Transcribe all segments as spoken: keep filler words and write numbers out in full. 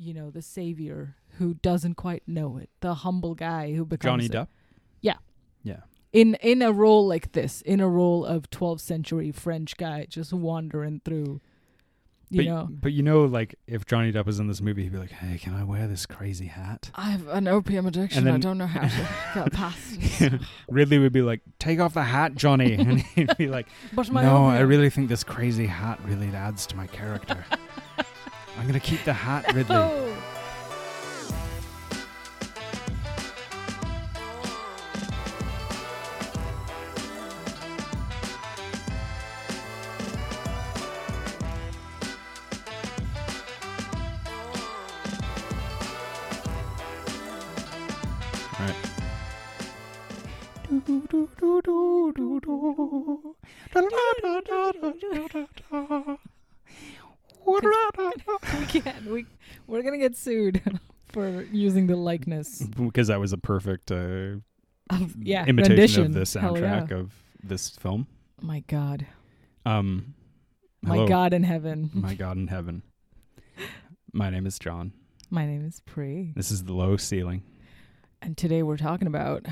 you know, the savior who doesn't quite know it, the humble guy who becomes Johnny Depp. It. Yeah. Yeah. In in a role like this, in a role of twelfth century French guy just wandering through, you but, know. But you know, like, if Johnny Depp was in this movie, he'd be like, "Hey, can I wear this crazy hat? I have an opium addiction. Then, I don't know how to get past." Yeah, Ridley would be like, "Take off the hat, Johnny." And he'd be like, but my "No, opium. I really think this crazy hat really adds to my character. I'm going to keep the hat, Ridley." No. We, we're going to get sued for using the likeness. Because that was a perfect uh, um, yeah, imitation rendition. Of the soundtrack yeah. of this film. My God. Um, My God in heaven. My God in heaven. My name is John. My name is Pri. This is The Low Ceiling. And today we're talking about...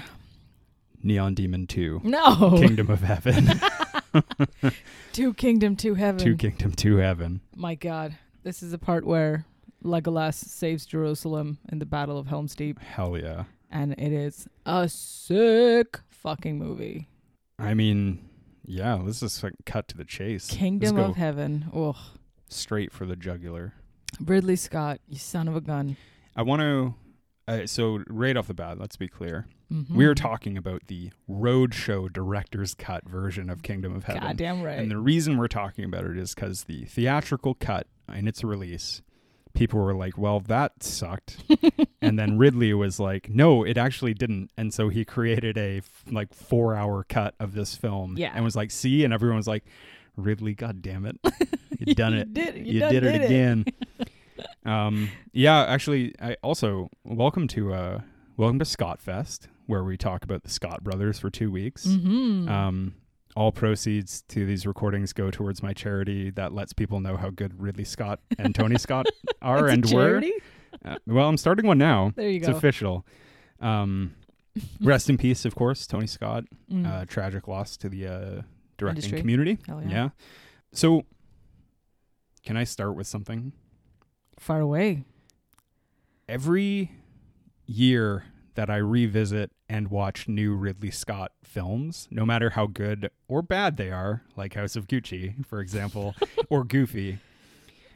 Neon Demon two. No. Kingdom of Heaven. Two Kingdom, Two Heaven. Two Kingdom, Two Heaven. My God. This is the part where Legolas saves Jerusalem in the Battle of Helm's Deep. Hell yeah. And it is a sick fucking movie. I mean, yeah, let's just like cut to the chase. Kingdom of Heaven. Ugh. Straight for the jugular. Ridley Scott, you son of a gun. I want to, uh, so right off the bat, let's be clear. Mm-hmm. We are talking about the roadshow director's cut version of Kingdom of Heaven. Goddamn right. And the reason we're talking about it is because the theatrical cut in its release, people were like, "Well, that sucked." And then Ridley was like, "No, it actually didn't." And so he created a f- like four hour cut of this film yeah. and was like, "See?" And everyone was like, "Ridley, God damn it. You done you it. Did, you you done did it did again. It. um, yeah, actually, I also welcome to, uh, welcome to Scott Fest, where we talk about the Scott brothers for two weeks. Mm-hmm. Um, all proceeds to these recordings go towards my charity that lets people know how good Ridley Scott and Tony Scott are and were. Uh, well, I'm starting one now. There you it's go. It's official. Um, rest in peace, of course, Tony Scott. Mm. Uh, tragic loss to the uh, directing Industry. Community. Hell yeah. yeah. So, can I start with something? Far away. Every year that I revisit and watch new Ridley Scott films, no matter how good or bad they are, like House of Gucci, for example, or Goofy,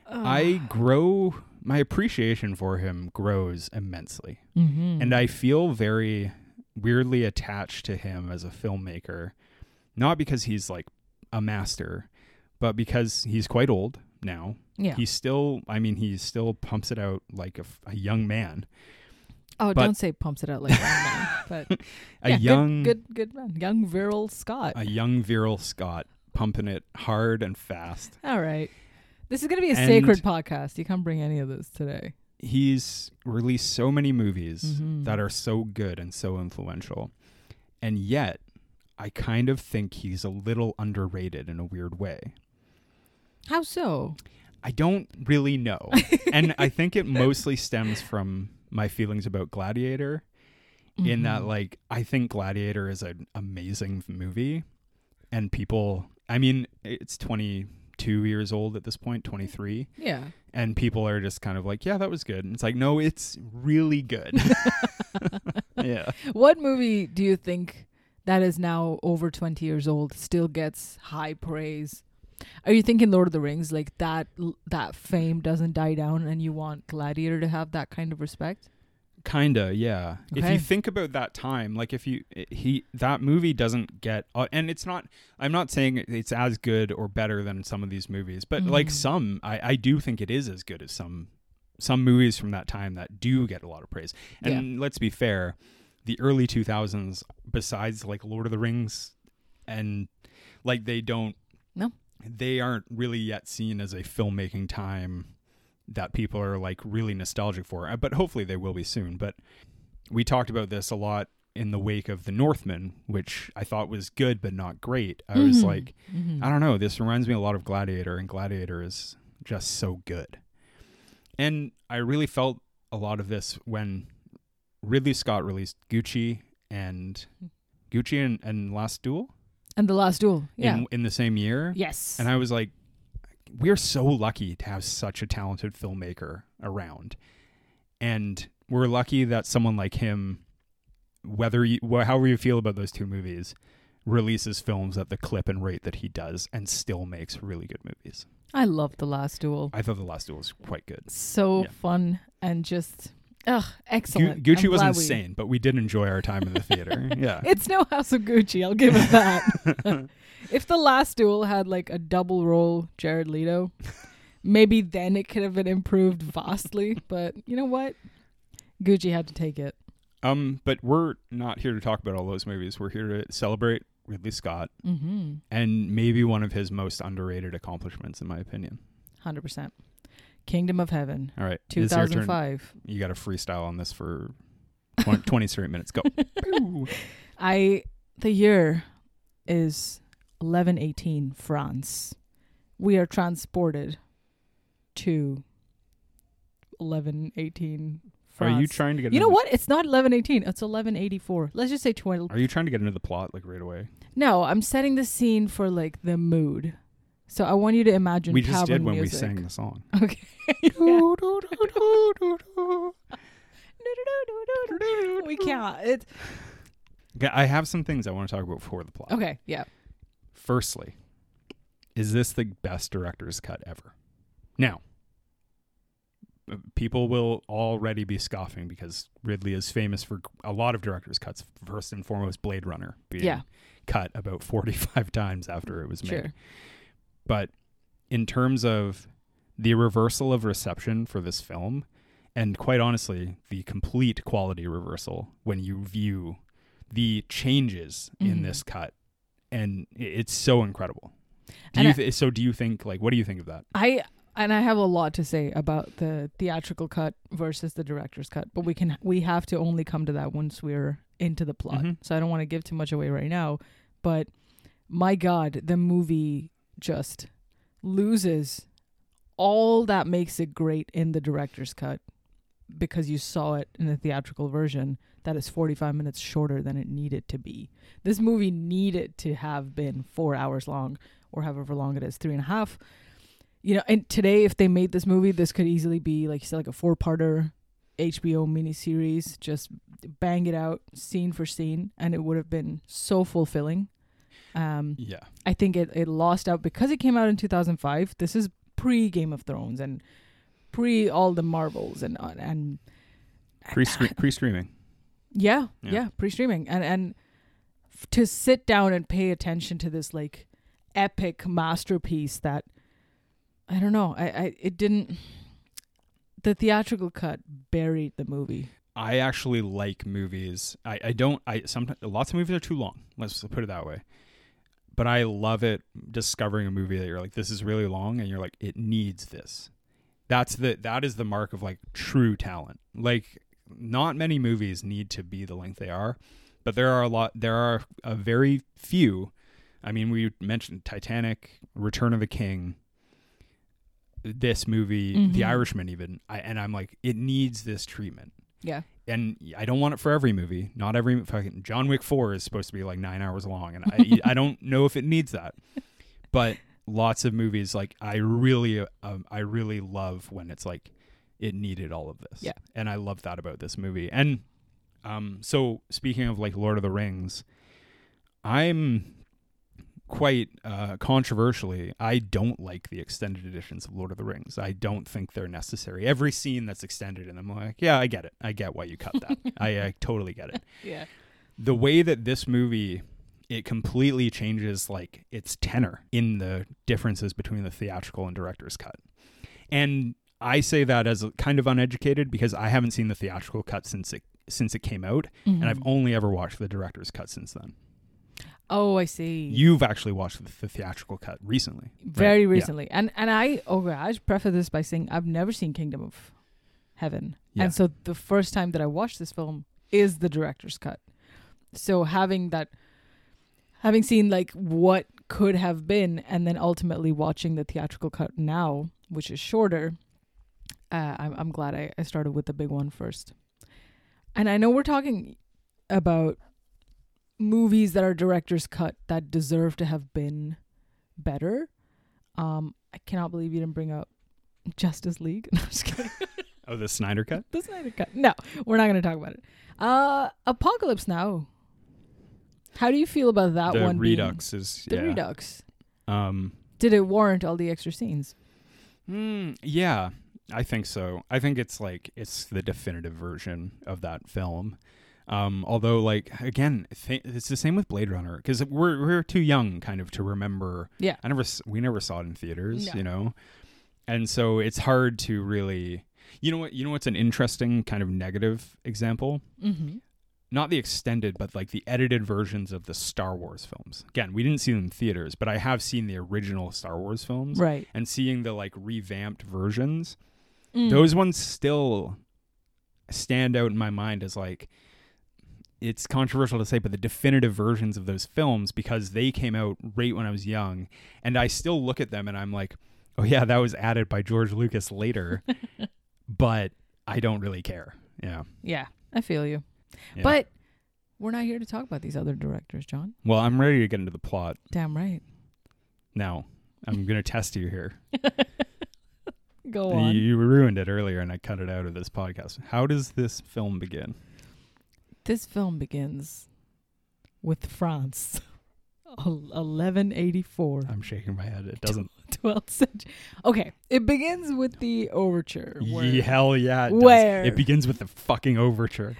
uh. I grow, my appreciation for him grows immensely. Mm-hmm. And I feel very weirdly attached to him as a filmmaker, not because he's like a master, but because he's quite old now. Yeah. He's still, I mean, he still pumps it out like a, a young man. Oh, but don't say pumps it out like that, but a yeah, young, good, good, good man, young virile Scott, a young virile Scott, pumping it hard and fast. All right, this is going to be a and sacred podcast. You can't bring any of this today. He's released so many movies mm-hmm. that are so good and so influential, and yet I kind of think he's a little underrated in a weird way. How so? I don't really know, and I think it mostly stems from my feelings about Gladiator mm-hmm. in that, like, I think Gladiator is an amazing movie, and people, I mean, it's twenty-two years old at this point, twenty-three. Yeah. And people are just kind of like, "Yeah, that was good." And it's like, no, it's really good. Yeah. What movie do you think that is now over twenty years old still gets high praise? Are you thinking Lord of the Rings, like that that fame doesn't die down and you want Gladiator to have that kind of respect? Kinda, yeah. Okay. If you think about that time, like if you, it, he, that movie doesn't get, uh, and it's not, I'm not saying it's as good or better than some of these movies, but mm. like some, I, I do think it is as good as some, some movies from that time that do get a lot of praise. And yeah. let's be fair, the early two thousands, besides like Lord of the Rings and like they don't, no. they aren't really yet seen as a filmmaking time that people are like really nostalgic for, but hopefully they will be soon. But we talked about this a lot in the wake of The Northman, which I thought was good, but not great. I mm-hmm. was like, mm-hmm. I don't know. This reminds me a lot of Gladiator, and Gladiator is just so good. And I really felt a lot of this when Ridley Scott released Gucci and Gucci and, and Last Duel. And The Last Duel, yeah. In, in the same year. Yes. And I was like, we're so lucky to have such a talented filmmaker around. And we're lucky that someone like him, whether you, wh- however you feel about those two movies, releases films at the clip and rate that he does and still makes really good movies. I love The Last Duel. I thought The Last Duel was quite good. So yeah. fun and just... Ugh, excellent. Gu- Gucci I'm was insane, we... but we did enjoy our time in the theater. Yeah, it's no House of Gucci, I'll give it that. If The Last Duel had like a double role Jared Leto, maybe then it could have been improved vastly. But you know what? Gucci had to take it. Um, but we're not here to talk about all those movies. We're here to celebrate Ridley Scott mm-hmm. and maybe one of his most underrated accomplishments, in my opinion. one hundred percent. Kingdom of Heaven. All right. two thousand five. You got to freestyle on this for twenty, twenty straight minutes. Go. I, the year is eleven eighteen, France. We are transported to eleven eighteen, France. Are you trying to get You know the, what? It's not eleven eighteen. It's eleven eighty-four. Let's just say twenty. Are you trying to get into the plot like right away? No, I'm setting the scene for like the mood. So I want you to imagine we just did when music. We sang the song. Okay. We can't. It's... I have some things I want to talk about before the plot. Okay, yeah. Firstly, is this the best director's cut ever? Now, people will already be scoffing because Ridley is famous for a lot of director's cuts. First and foremost, Blade Runner being yeah. cut about forty-five times after it was made. Sure. But in terms of the reversal of reception for this film, and quite honestly, the complete quality reversal when you view the changes mm-hmm. in this cut, and it's so incredible. Do you th- I, so do you think, like, what do you think of that? I and I have a lot to say about the theatrical cut versus the director's cut, but we can we have to only come to that once we're into the plot. Mm-hmm. So I don't want to give too much away right now, but my God, the movie... just loses all that makes it great in the director's cut because you saw it in the theatrical version that is forty-five minutes shorter than it needed to be. This movie needed to have been four hours long or however long it is, three and a half. You know, and today if they made this movie, this could easily be like you said, like a four-parter H B O miniseries, just bang it out scene for scene, and it would have been so fulfilling. Um, yeah, I think it, it lost out because it came out in two thousand five. This is pre Game of Thrones and pre all the Marvels and uh, and pre pre streaming. Yeah, yeah, yeah pre streaming and and f- to sit down and pay attention to this like epic masterpiece that I don't know. I, I it didn't. The theatrical cut buried the movie. I actually like movies. I, I don't. I sometimes lots of movies are too long. Let's put it that way. But I love it discovering a movie that you're like, this is really long, and you're like, it needs this. That's the that is the mark of like true talent. Like, not many movies need to be the length they are, but there are a lot. There are a very few. I mean, we mentioned Titanic, Return of the King, this movie, mm-hmm. The Irishman, even. I, and I'm like, it needs this treatment. Yeah. And I don't want it for every movie. Not every fucking John Wick four is supposed to be like nine hours long. And I I don't know if it needs that, but lots of movies, like I really, um, I really love when it's like it needed all of this. Yeah. And I love that about this movie. And, um, so speaking of like Lord of the Rings, I'm quite, uh, controversially, I don't like the extended editions of Lord of the Rings. I don't think they're necessary. Every scene that's extended in them, I'm like, yeah, I get it. I get why you cut that. I, I totally get it. Yeah. The way that this movie, it completely changes like its tenor in the differences between the theatrical and director's cut. And I say that as a kind of uneducated because I haven't seen the theatrical cut since it, since it came out. Mm-hmm. And I've only ever watched the director's cut since then. Oh, I see. You've actually watched the, the theatrical cut recently. Very right? recently. Yeah. And and I, oh God, I should preface this by saying I've never seen Kingdom of Heaven. Yeah. And so the first time that I watched this film is the director's cut. So having that, having seen like what could have been and then ultimately watching the theatrical cut now, which is shorter, uh, I'm, I'm glad I, I started with the big one first. And I know we're talking about movies that are director's cut that deserve to have been better. Um, I cannot believe you didn't bring up Justice League. No, I'm just kidding. Oh, the Snyder Cut? The Snyder Cut. No, we're not going to talk about it. Uh, Apocalypse Now. How do you feel about that the one? The Redux being, is... The yeah. Redux. Um, Did it warrant all the extra scenes? Mm, yeah, I think so. I think it's like, it's the definitive version of that film. Um, although, like, again, th- it's the same with Blade Runner, because we're we're too young, kind of, to remember. Yeah. I never we never saw it in theaters, no. you know? And so it's hard to really... You know what? You know what's an interesting kind of negative example? Mm-hmm. Not the extended, but like the edited versions of the Star Wars films. Again, we didn't see them in theaters, but I have seen the original Star Wars films. Right. And seeing the like revamped versions, mm. those ones still stand out in my mind as like, it's controversial to say, but the definitive versions of those films, because they came out right when I was young. And I still look at them and I'm like, oh yeah, that was added by George Lucas later. But I don't really care. Yeah. Yeah, I feel you. Yeah. But we're not here to talk about these other directors, John. Well, I'm ready to get into the plot. Damn right. Now, I'm going to test you here. Go on. You, you ruined it earlier and I cut it out of this podcast. How does this film begin? This film begins with France. eleven eighty-four. I'm shaking my head. It doesn't. twelfth century. Okay. It begins with the overture. Where, Ye- hell yeah. It where? Does. It begins with the fucking overture.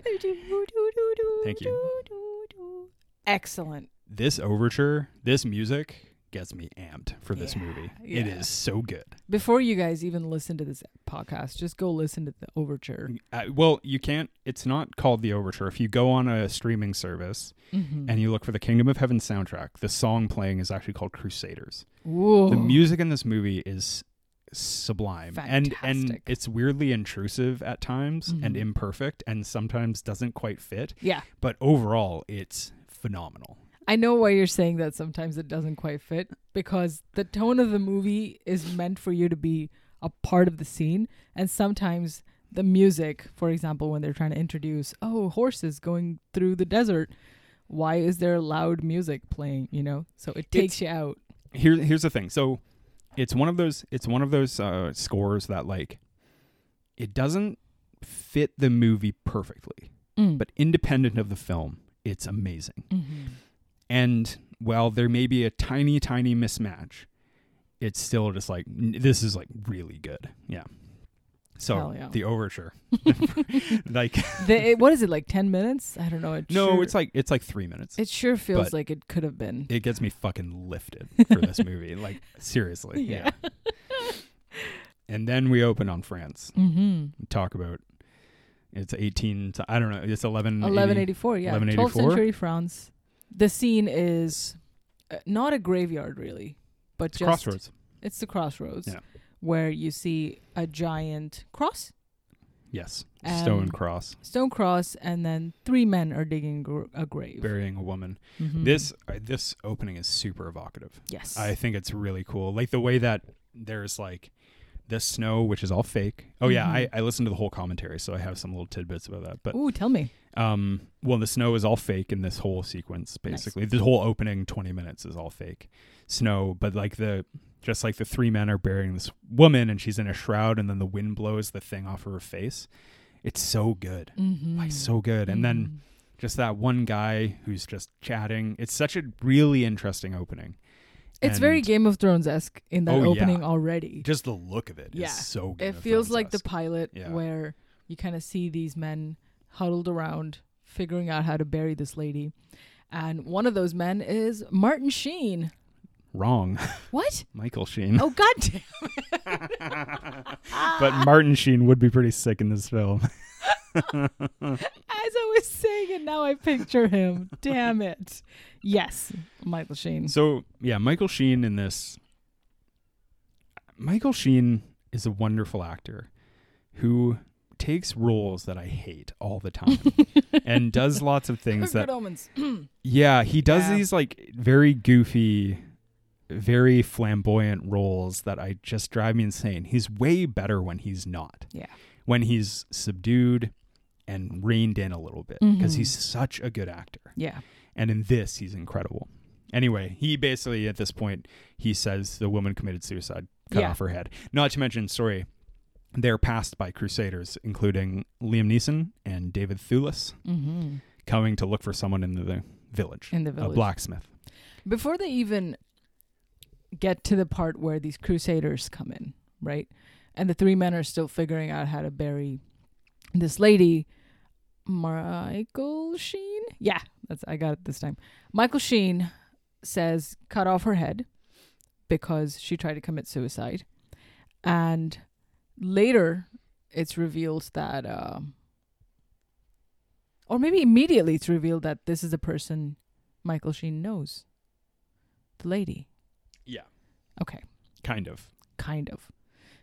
Thank you. Excellent. This overture, this music gets me amped for this yeah, movie. Yeah. It is so good. Before you guys even listen to this podcast, just go listen to the overture. Uh, well, you can't. It's not called the overture. If you go on a streaming service mm-hmm. and you look for the Kingdom of Heaven soundtrack, the song playing is actually called Crusaders. Ooh. The music in this movie is sublime. Fantastic. And and it's weirdly intrusive at times mm-hmm. and imperfect and sometimes doesn't quite fit. Yeah. But overall, it's phenomenal. I know why you're saying that sometimes it doesn't quite fit, because the tone of the movie is meant for you to be a part of the scene. And sometimes the music, for example, when they're trying to introduce, oh, horses going through the desert. Why is there loud music playing? You know, so it takes it's, you out. Here, here's the thing. So it's one of those it's one of those uh, scores that like it doesn't fit the movie perfectly, mm. but independent of the film, it's amazing. Mm-hmm. And while there may be a tiny, tiny mismatch, it's still just like, this is like really good. Yeah. So yeah. The overture, like, the, it, what is it? Like ten minutes? I don't know. It no, sure, it's like, it's like three minutes. It sure feels like it could have been. It gets me fucking lifted for this movie. Like seriously. Yeah. yeah. And then we open on France. Mm-hmm. Talk about it's eighteen. To, I don't know. It's eleven. eleven eighty-four. Yeah. twelfth century France. The scene is not a graveyard, really, but it's just... Crossroads. It's the crossroads yeah. where you see a giant cross. Yes, stone cross. Stone cross, and then three men are digging gr- a grave. Burying a woman. Mm-hmm. This uh, this opening is super evocative. Yes. I think it's really cool. Like, the way that there's, like, the snow, which is all fake. Oh, mm-hmm. yeah, I, I listened to the whole commentary, so I have some little tidbits about that. But ooh, tell me. Um, well, the snow is all fake in this whole sequence, basically. Nice. This whole opening twenty minutes is all fake snow, but like the, just like the three men are burying this woman and she's in a shroud and then the wind blows the thing off of her face. It's so good. Mm-hmm. Like so good. Mm-hmm. And then just that one guy who's just chatting. It's such a really interesting opening. It's and very Game of Thrones-esque in that oh, opening yeah. already. Just the look of it yeah. is so good. It feels like the pilot yeah. where you kind of see these men huddled around figuring out how to bury this lady, and one of those men is Martin Sheen. Wrong. What? Michael Sheen. Oh god damn it. But Martin Sheen would be pretty sick in this film. As I was saying it, now I picture him. Damn it. Yes, Michael Sheen. So yeah, Michael Sheen in this. Michael Sheen is a wonderful actor who takes roles that I hate all the time and does lots of things that, yeah, he does yeah. these like very goofy very flamboyant roles that I just drive me insane. He's way better when he's not. Yeah. When he's subdued and reined in a little bit, because mm-hmm. he's such a good actor. Yeah. And in this, he's incredible. Anyway, he basically, at this point, he says the woman committed suicide, cut yeah. off her head. Not to mention, sorry, they're passed by crusaders, including Liam Neeson and David Thewlis, mm-hmm. coming to look for someone in the village. In the village. A blacksmith. Before they even get to the part where these crusaders come in, right? And the three men are still figuring out how to bury this lady, Michael Sheen? Yeah, that's I got it this time. Michael Sheen says cut off her head because she tried to commit suicide. And later it's revealed that uh, or maybe immediately it's revealed that this is the person Michael Sheen knows, the lady. Yeah. Okay. Kind of. Kind of.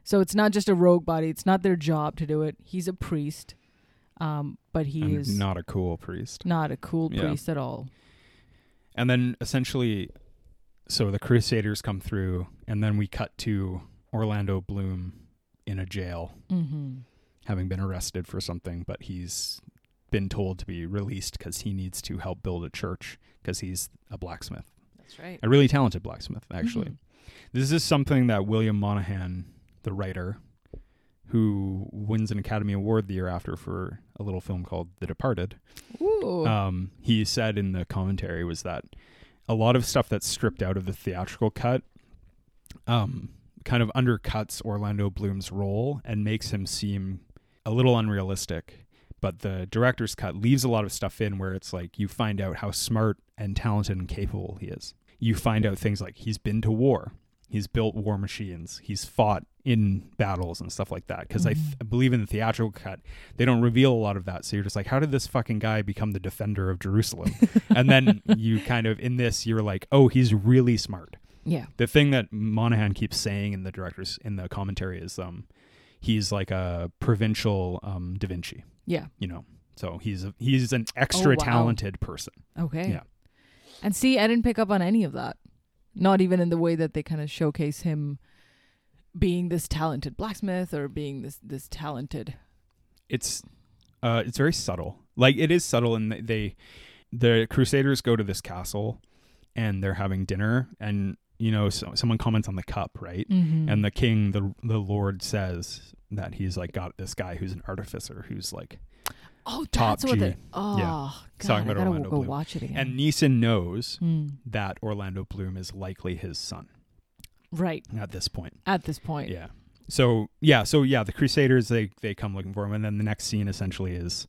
So it's not just a rogue body. It's not their job to do it. He's a priest, um, but he and is... not a cool priest. Not a cool yeah. priest at all. And then essentially, so the Crusaders come through, and then we cut to Orlando Bloom in a jail, mm-hmm. having been arrested for something, but he's been told to be released because he needs to help build a church because he's a blacksmith. That's right. A really talented blacksmith, actually. Mm-hmm. This is something that William Monahan, the writer, who wins an Academy Award the year after for a little film called The Departed, Ooh. Um, he said in the commentary was that a lot of stuff that's stripped out of the theatrical cut um, kind of undercuts Orlando Bloom's role and makes him seem a little unrealistic. But the director's cut leaves a lot of stuff in where it's like you find out how smart and talented and capable he is. You find out things like he's been to war. He's built war machines. He's fought in battles and stuff like that. Because mm-hmm. I, th- I believe in the theatrical cut, they don't reveal a lot of that. So you're just like, how did this fucking guy become the defender of Jerusalem? And then you kind of, in this, you're like, oh, he's really smart. Yeah. The thing that Monahan keeps saying in the director's, in the commentary is um, he's like a provincial um, Da Vinci. Yeah. You know, so he's a, he's an extra oh, wow. talented person. Okay. Yeah. And see, I didn't pick up on any of that. Not even in the way that they kind of showcase him being this talented blacksmith or being this this talented. It's uh, it's very subtle. Like, it is subtle, and they the Crusaders go to this castle, and they're having dinner, and you know, so, someone comments on the cup, right? Mm-hmm. And the king, the the lord, says that he's like got this guy who's an artificer, who's like. Oh, that's Top what G. the... Oh, yeah. God, talking about I gotta Orlando go Bloom. Watch it again. And Neeson knows mm. that Orlando Bloom is likely his son. Right. At this point. At this point. Yeah. So, yeah. So, yeah, the Crusaders, they, they come looking for him. And then the next scene essentially is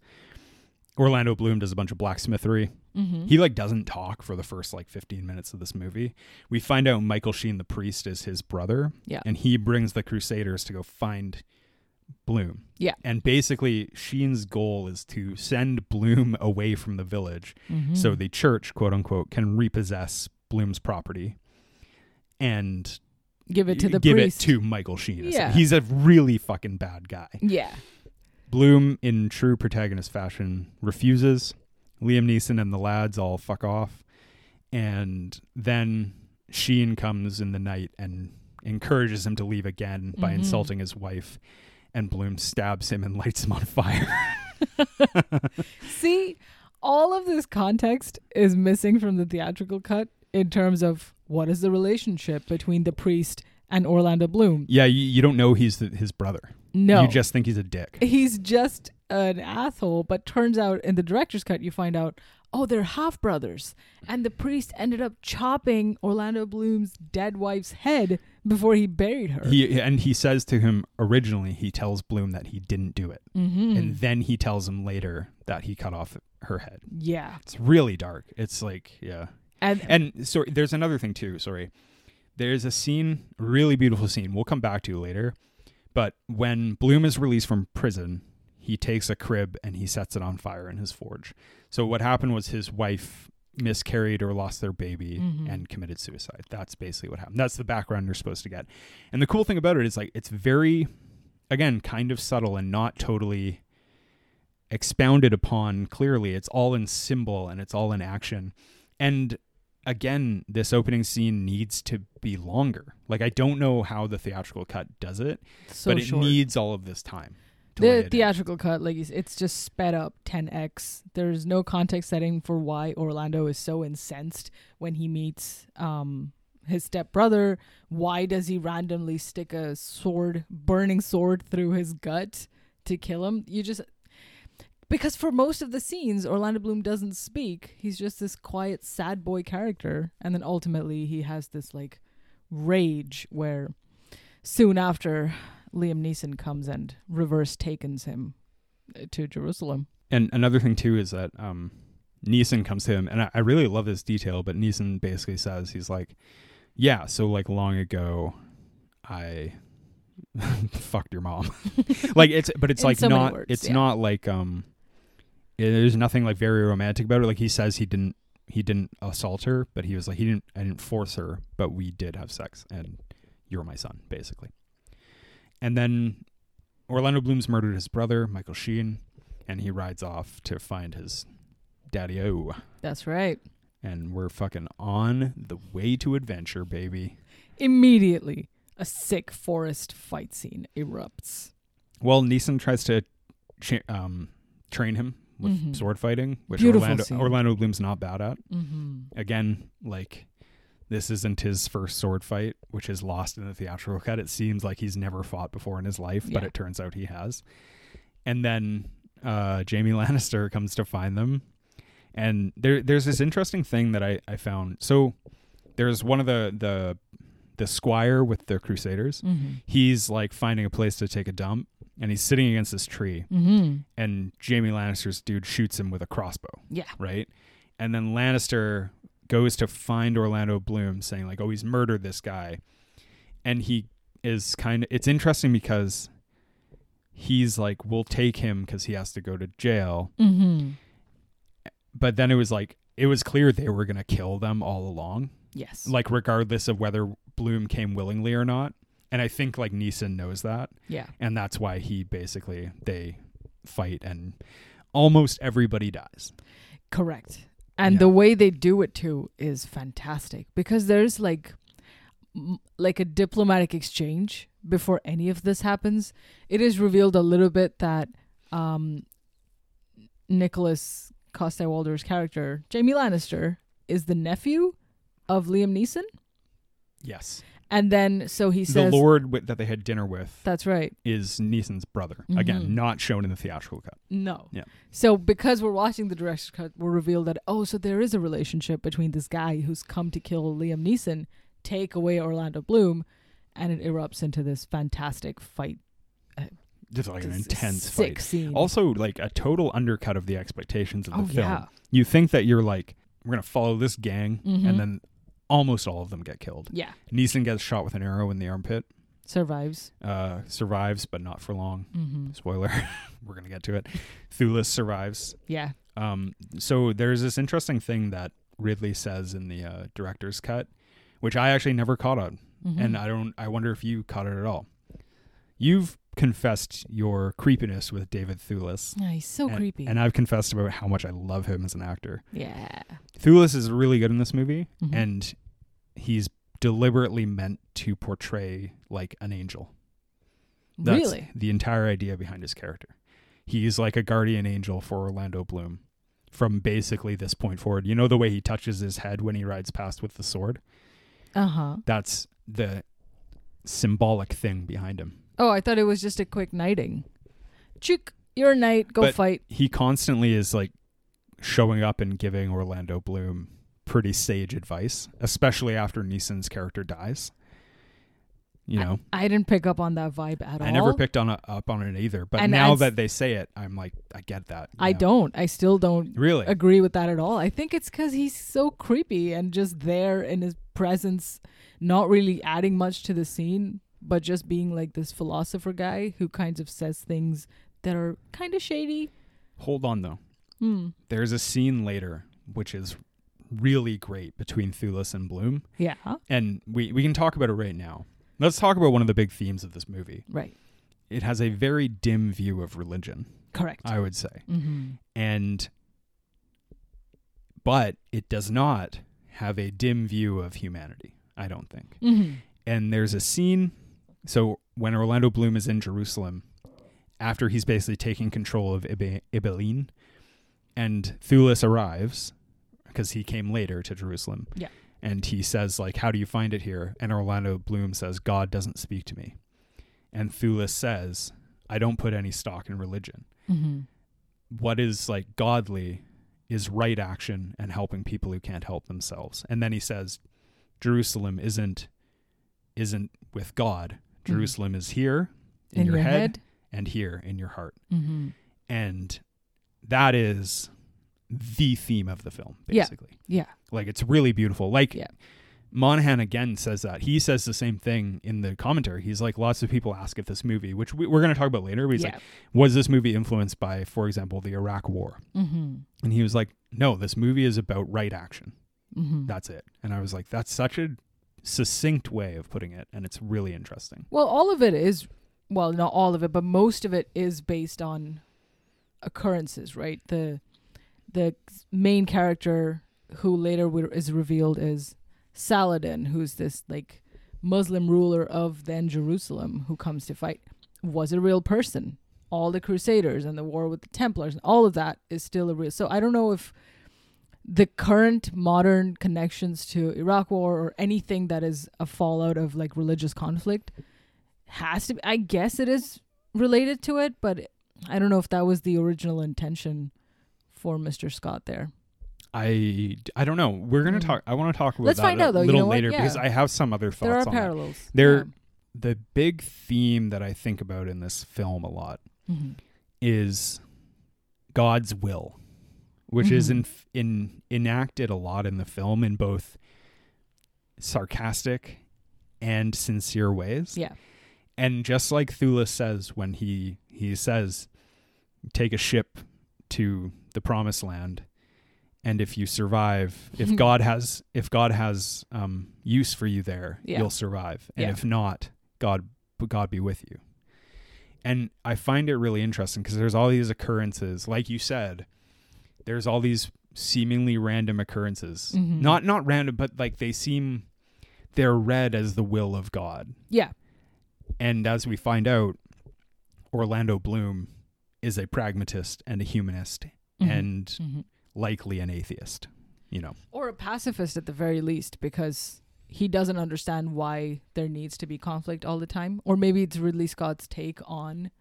Orlando Bloom does a bunch of blacksmithery. Mm-hmm. He, like, doesn't talk for the first, like, fifteen minutes of this movie. We find out Michael Sheen, the priest, is his brother. Yeah. And he brings the Crusaders to go find Bloom. Yeah. And basically Sheen's goal is to send Bloom away from the village mm-hmm. so the church, quote unquote, can repossess Bloom's property and give it to the give priest. Give it to Michael Sheen. Yeah. He's a really fucking bad guy. Yeah. Bloom, in true protagonist fashion, refuses. Liam Neeson and the lads all fuck off. And then Sheen comes in the night and encourages him to leave again by mm-hmm. insulting his wife. And Bloom stabs him and lights him on fire. See, all of this context is missing from the theatrical cut in terms of what is the relationship between the priest and Orlando Bloom. Yeah, you, you don't know he's the, his brother. No. You just think he's a dick. He's just an asshole, but turns out in the director's cut you find out, oh, they're half-brothers. And the priest ended up chopping Orlando Bloom's dead wife's head before he buried her. He, and he says to him, originally, he tells Bloom that he didn't do it. Mm-hmm. And then he tells him later that he cut off her head. Yeah. It's really dark. It's like, yeah. And, and sorry, there's another thing, too. Sorry. There's a scene, really beautiful scene. We'll come back to later. But when Bloom is released from prison, he takes a crib and he sets it on fire in his forge. So what happened was his wife miscarried or lost their baby mm-hmm. and committed suicide. That's basically what happened. That's the background you're supposed to get. And the cool thing about it is, like, it's very, again, kind of subtle and not totally expounded upon clearly. It's all in symbol and it's all in action. And again, this opening scene needs to be longer. Like, I don't know how the theatrical cut does it, so but it short. needs all of this time. The theatrical in. cut, like, it's just sped up ten x. There's no context setting for why Orlando is so incensed when he meets um his stepbrother. Why does he randomly stick a sword, burning sword, through his gut to kill him? You just... Because for most of the scenes, Orlando Bloom doesn't speak. He's just this quiet, sad boy character. And then ultimately, he has this, like, rage where soon after, Liam Neeson comes and reverse takens him to Jerusalem. And another thing, too, is that um, Neeson comes to him. And I, I really love this detail, but Neeson basically says, he's like, yeah, so, like, long ago, I... fucked your mom. Like, it's, but it's like, so not words, it's yeah. not like um it, there's nothing like very romantic about it. Like, he says he didn't he didn't assault her, but he was like, he didn't I didn't force her, but we did have sex, and you're my son, basically. And then Orlando Bloom's murdered his brother, Michael Sheen, and he rides off to find his daddy-o. That's right. And we're fucking on the way to adventure, baby. Immediately, a sick forest fight scene erupts. Well, Neeson tries to cha- um, train him with mm-hmm. sword fighting, which Orlando, Orlando Bloom's not bad at. Mm-hmm. Again, like, this isn't his first sword fight, which is lost in the theatrical cut. It seems like he's never fought before in his life, yeah. but it turns out he has. And then uh, Jaime Lannister comes to find them. And there, there's this interesting thing that I, I found. So there's one of the... the the squire with the Crusaders, mm-hmm. he's like finding a place to take a dump, and he's sitting against this tree, mm-hmm. and Jaime Lannister's dude shoots him with a crossbow. Yeah. Right. And then Lannister goes to find Orlando Bloom, saying like, oh, he's murdered this guy. And he is kind of, it's interesting because he's like, we'll take him because he has to go to jail. Mm-hmm. But then it was like, it was clear they were going to kill them all along. Yes. Like, regardless of whether Bloom came willingly or not. And I think, like, Neeson knows that. Yeah. And that's why he basically, they fight and almost everybody dies. Correct. And yeah. the way they do it, too, is fantastic. Because there's, like, m- like a diplomatic exchange before any of this happens. It is revealed a little bit that um, Nicholas Coster-Waldau's character, Jaime Lannister, is the nephew of Liam Neeson? Yes. And then, so he says... The lord w- that they had dinner with... That's right. ...is Neeson's brother. Mm-hmm. Again, not shown in the theatrical cut. No. Yeah. So, because we're watching the director's cut, we're revealed that, oh, so there is a relationship between this guy who's come to kill Liam Neeson, take away Orlando Bloom, and it erupts into this fantastic fight. Uh, it's like an intense sick fight. Scene. Also, like, a total undercut of the expectations of the oh, film. Yeah. You think that you're like, we're going to follow this gang, mm-hmm. and then... almost all of them get killed. Yeah. Neeson gets shot with an arrow in the armpit. Survives. Uh, survives, but not for long. Mm-hmm. Spoiler. We're going to get to it. Thewlis survives. Yeah. Um. So there's this interesting thing that Ridley says in the uh, director's cut, which I actually never caught on. Mm-hmm. And I don't. I wonder if you caught it at all. You've confessed your creepiness with David Thewlis. Yeah, he's so and, creepy. And I've confessed about how much I love him as an actor. Yeah. Thewlis is really good in this movie, mm-hmm. and he's deliberately meant to portray like an angel. That's really? The entire idea behind his character. He's like a guardian angel for Orlando Bloom from basically this point forward. You know the way he touches his head when he rides past with the sword? Uh-huh. That's the symbolic thing behind him. Oh, I thought it was just a quick knighting. Chook, you're a knight, go but fight. He constantly is like showing up and giving Orlando Bloom pretty sage advice, especially after Neeson's character dies. You know, I, I didn't pick up on that vibe at I all. I never picked on a, up on it either. But and now that they say it, I'm like, I get that. I know? don't. I still don't really agree with that at all. I think it's because he's so creepy and just there in his presence, not really adding much to the scene. But just being like this philosopher guy who kind of says things that are kind of shady. Hold on, though. Mm. There's a scene later, which is really great between Thewlis and Bloom. Yeah. And we, we can talk about it right now. Let's talk about one of the big themes of this movie. Right. It has a very dim view of religion. Correct. I would say. Mm-hmm. And, but it does not have a dim view of humanity, I don't think. Mm-hmm. And there's a scene. So when Orlando Bloom is in Jerusalem, after he's basically taking control of Ibe- Ibelin, and Thewlis arrives because he came later to Jerusalem. Yeah. And he says, like, how do you find it here? And Orlando Bloom says, God doesn't speak to me. And Thewlis says, I don't put any stock in religion. Mm-hmm. What is, like, godly is right action and helping people who can't help themselves. And then he says, Jerusalem isn't isn't with God. Jerusalem mm-hmm. is here in, in your, your head, head and here in your heart. Mm-hmm. And that is the theme of the film, basically. Yeah. yeah. Like, it's really beautiful. Like, yeah. Monahan again says that. He says the same thing in the commentary. He's like, lots of people ask if this movie, which we, we're going to talk about later, but he's yeah. like, was this movie influenced by, for example, the Iraq War? Mm-hmm. And he was like, no, this movie is about right action. Mm-hmm. That's it. And I was like, that's such a succinct way of putting it. And it's really interesting. Well, all of it is, well, not all of it, but most of it is based on occurrences, right? The the main character who later w- is revealed as Saladin, who's this like Muslim ruler of then Jerusalem who comes to fight, was a real person. All the Crusaders and the war with the Templars and all of that is still a real. So I don't know if the current modern connections to Iraq War or anything that is a fallout of like religious conflict has to be, I guess it is related to it, but I don't know if that was the original intention for Mister Scott there. I, I don't know. We're going to talk. I want to talk about Let's that a out, though, little you know later yeah. because I have some other thoughts on it. There are parallels. There, yeah. The big theme that I think about in this film a lot mm-hmm. is God's will, which mm-hmm. is in, in, enacted a lot in the film in both sarcastic and sincere ways. Yeah. And just like Thewlis says when he, he says, take a ship to the promised land. And if you survive, if God has, if God has um, use for you there, yeah. you'll survive. And yeah. if not, God, God be with you. And I find it really interesting because there's all these occurrences, like you said, there's all these seemingly random occurrences, mm-hmm. not, not random, but like they seem, they're read as the will of God. Yeah. And as we find out, Orlando Bloom is a pragmatist and a humanist mm-hmm. and mm-hmm. likely an atheist, you know, or a pacifist at the very least, because he doesn't understand why there needs to be conflict all the time. Or maybe it's Ridley Scott's take on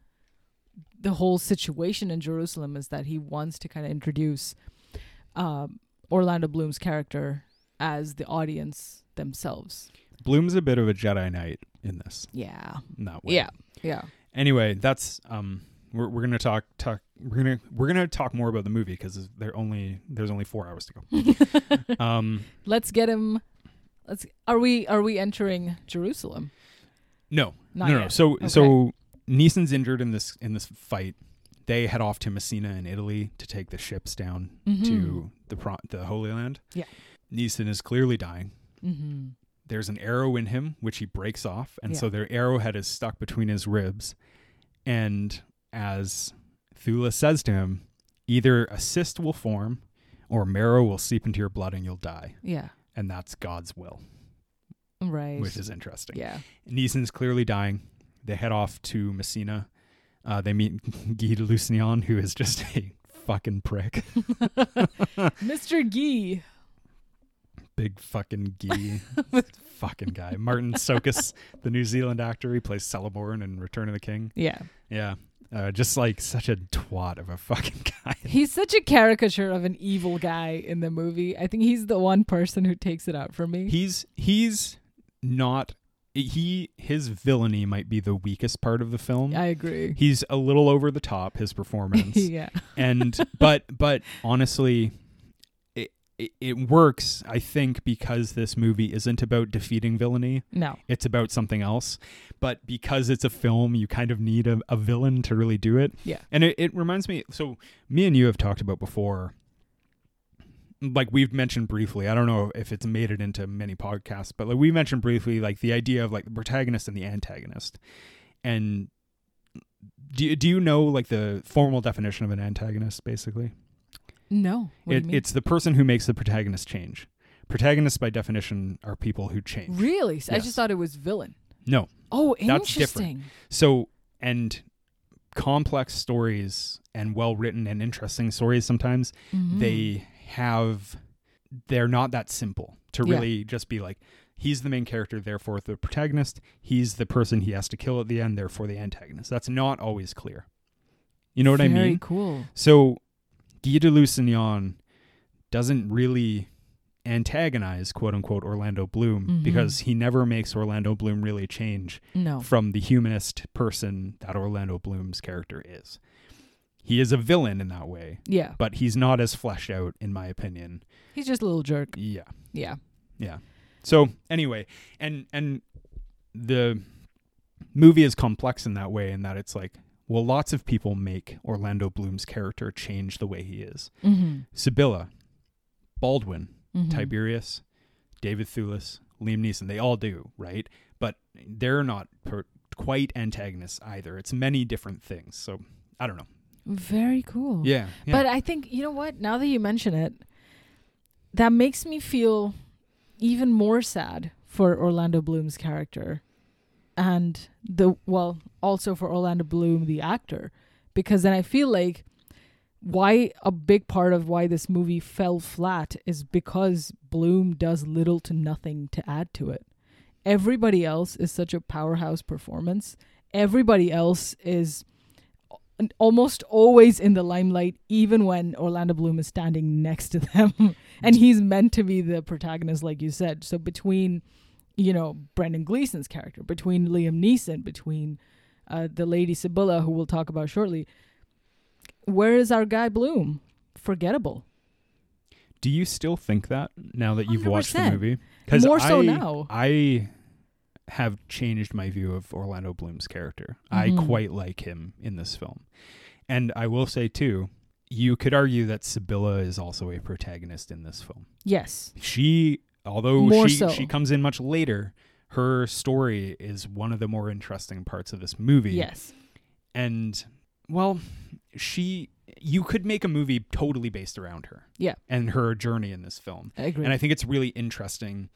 the whole situation in Jerusalem is that he wants to kind of introduce um, Orlando Bloom's character as the audience themselves. Bloom's a bit of a Jedi Knight in this. Yeah. In that way. Yeah. Yeah. Anyway, that's um we're we're going to talk talk we're going to we're going to talk more about the movie because there only there's only four hours to go. um Let's get him Let's Are we are we entering Jerusalem? No. Not no, no. So okay. so Neeson's injured in this in this fight. They head off to Messina in Italy to take the ships down mm-hmm. to the pro- the Holy Land. Yeah. Neeson is clearly dying. Mhm. There's an arrow in him, which he breaks off. And yeah. so their arrowhead is stuck between his ribs. And as Thewlis says to him, either a cyst will form or marrow will seep into your blood and you'll die. Yeah. And that's God's will. Right. Which is interesting. Yeah. Neeson's clearly dying. They head off to Messina. Uh, they meet Guy de Lusignan, who is just a fucking prick. Mister Guy. Big fucking Guy. Fucking guy. Martin Sokas, the New Zealand actor. He plays Celeborn in Return of the King. Yeah. Yeah. Uh, just like such a twat of a fucking guy. He's such a caricature of an evil guy in the movie. I think he's the one person who takes it out for me. He's he's not he his villainy might be the weakest part of the film. I agree. He's a little over the top, his performance. Yeah. And but but honestly, it works, I think, because this movie isn't about defeating villainy. No. It's about something else. But because it's a film, you kind of need a, a villain to really do it. Yeah. And it, it reminds me... So, me and you have talked about before... Like, we've mentioned briefly... I don't know if it's made it into many podcasts, but like we mentioned briefly, like, the idea of, like, the protagonist and the antagonist. And do, do you know, like, the formal definition of an antagonist, basically? No. What it, do you mean? It's the person who makes the protagonist change. Protagonists, by definition, are people who change. Really? Yes. I just thought it was villain. No. Oh, interesting. That's different. So, and complex stories and well-written and interesting stories sometimes, mm-hmm. they have, they're not that simple to really yeah. just be like, he's the main character, therefore the protagonist. He's the person he has to kill at the end, therefore the antagonist. That's not always clear. You know what Very I mean? Very cool. So, Guy de Lusignan doesn't really antagonize, quote unquote, Orlando Bloom mm-hmm. because he never makes Orlando Bloom really change no. from the humanist person that Orlando Bloom's character is. He is a villain in that way. Yeah. But he's not as fleshed out, in my opinion. He's just a little jerk. Yeah. Yeah. Yeah. So anyway, and and the movie is complex in that way, in that it's like, well, lots of people make Orlando Bloom's character change the way he is. Mm-hmm. Sibylla, Baldwin, mm-hmm. Tiberius, David Thewlis, Liam Neeson, they all do, right? But they're not per- quite antagonists either. It's many different things. So I don't know. Very cool. Yeah, yeah. But I think, you know what? Now that you mention it, that makes me feel even more sad for Orlando Bloom's character and the, well, also for Orlando Bloom, the actor, because then I feel like why a big part of why this movie fell flat is because Bloom does little to nothing to add to it. Everybody else is such a powerhouse performance. Everybody else is almost always in the limelight, even when Orlando Bloom is standing next to them. And he's meant to be the protagonist, like you said. So between, you know, Brendan Gleeson's character, between Liam Neeson, between uh, the lady Sibylla, who we'll talk about shortly, where is our guy Bloom? Forgettable. Do you still think that now that you've one hundred percent watched the movie? More so I, now. I have changed my view of Orlando Bloom's character. Mm-hmm. I quite like him in this film. And I will say, too, you could argue that Sibylla is also a protagonist in this film. Yes. She, although more she, so. she comes in much later, her story is one of the more interesting parts of this movie. Yes. And, well, she, you could make a movie totally based around her. Yeah. And her journey in this film. I agree. And I think it's really interesting.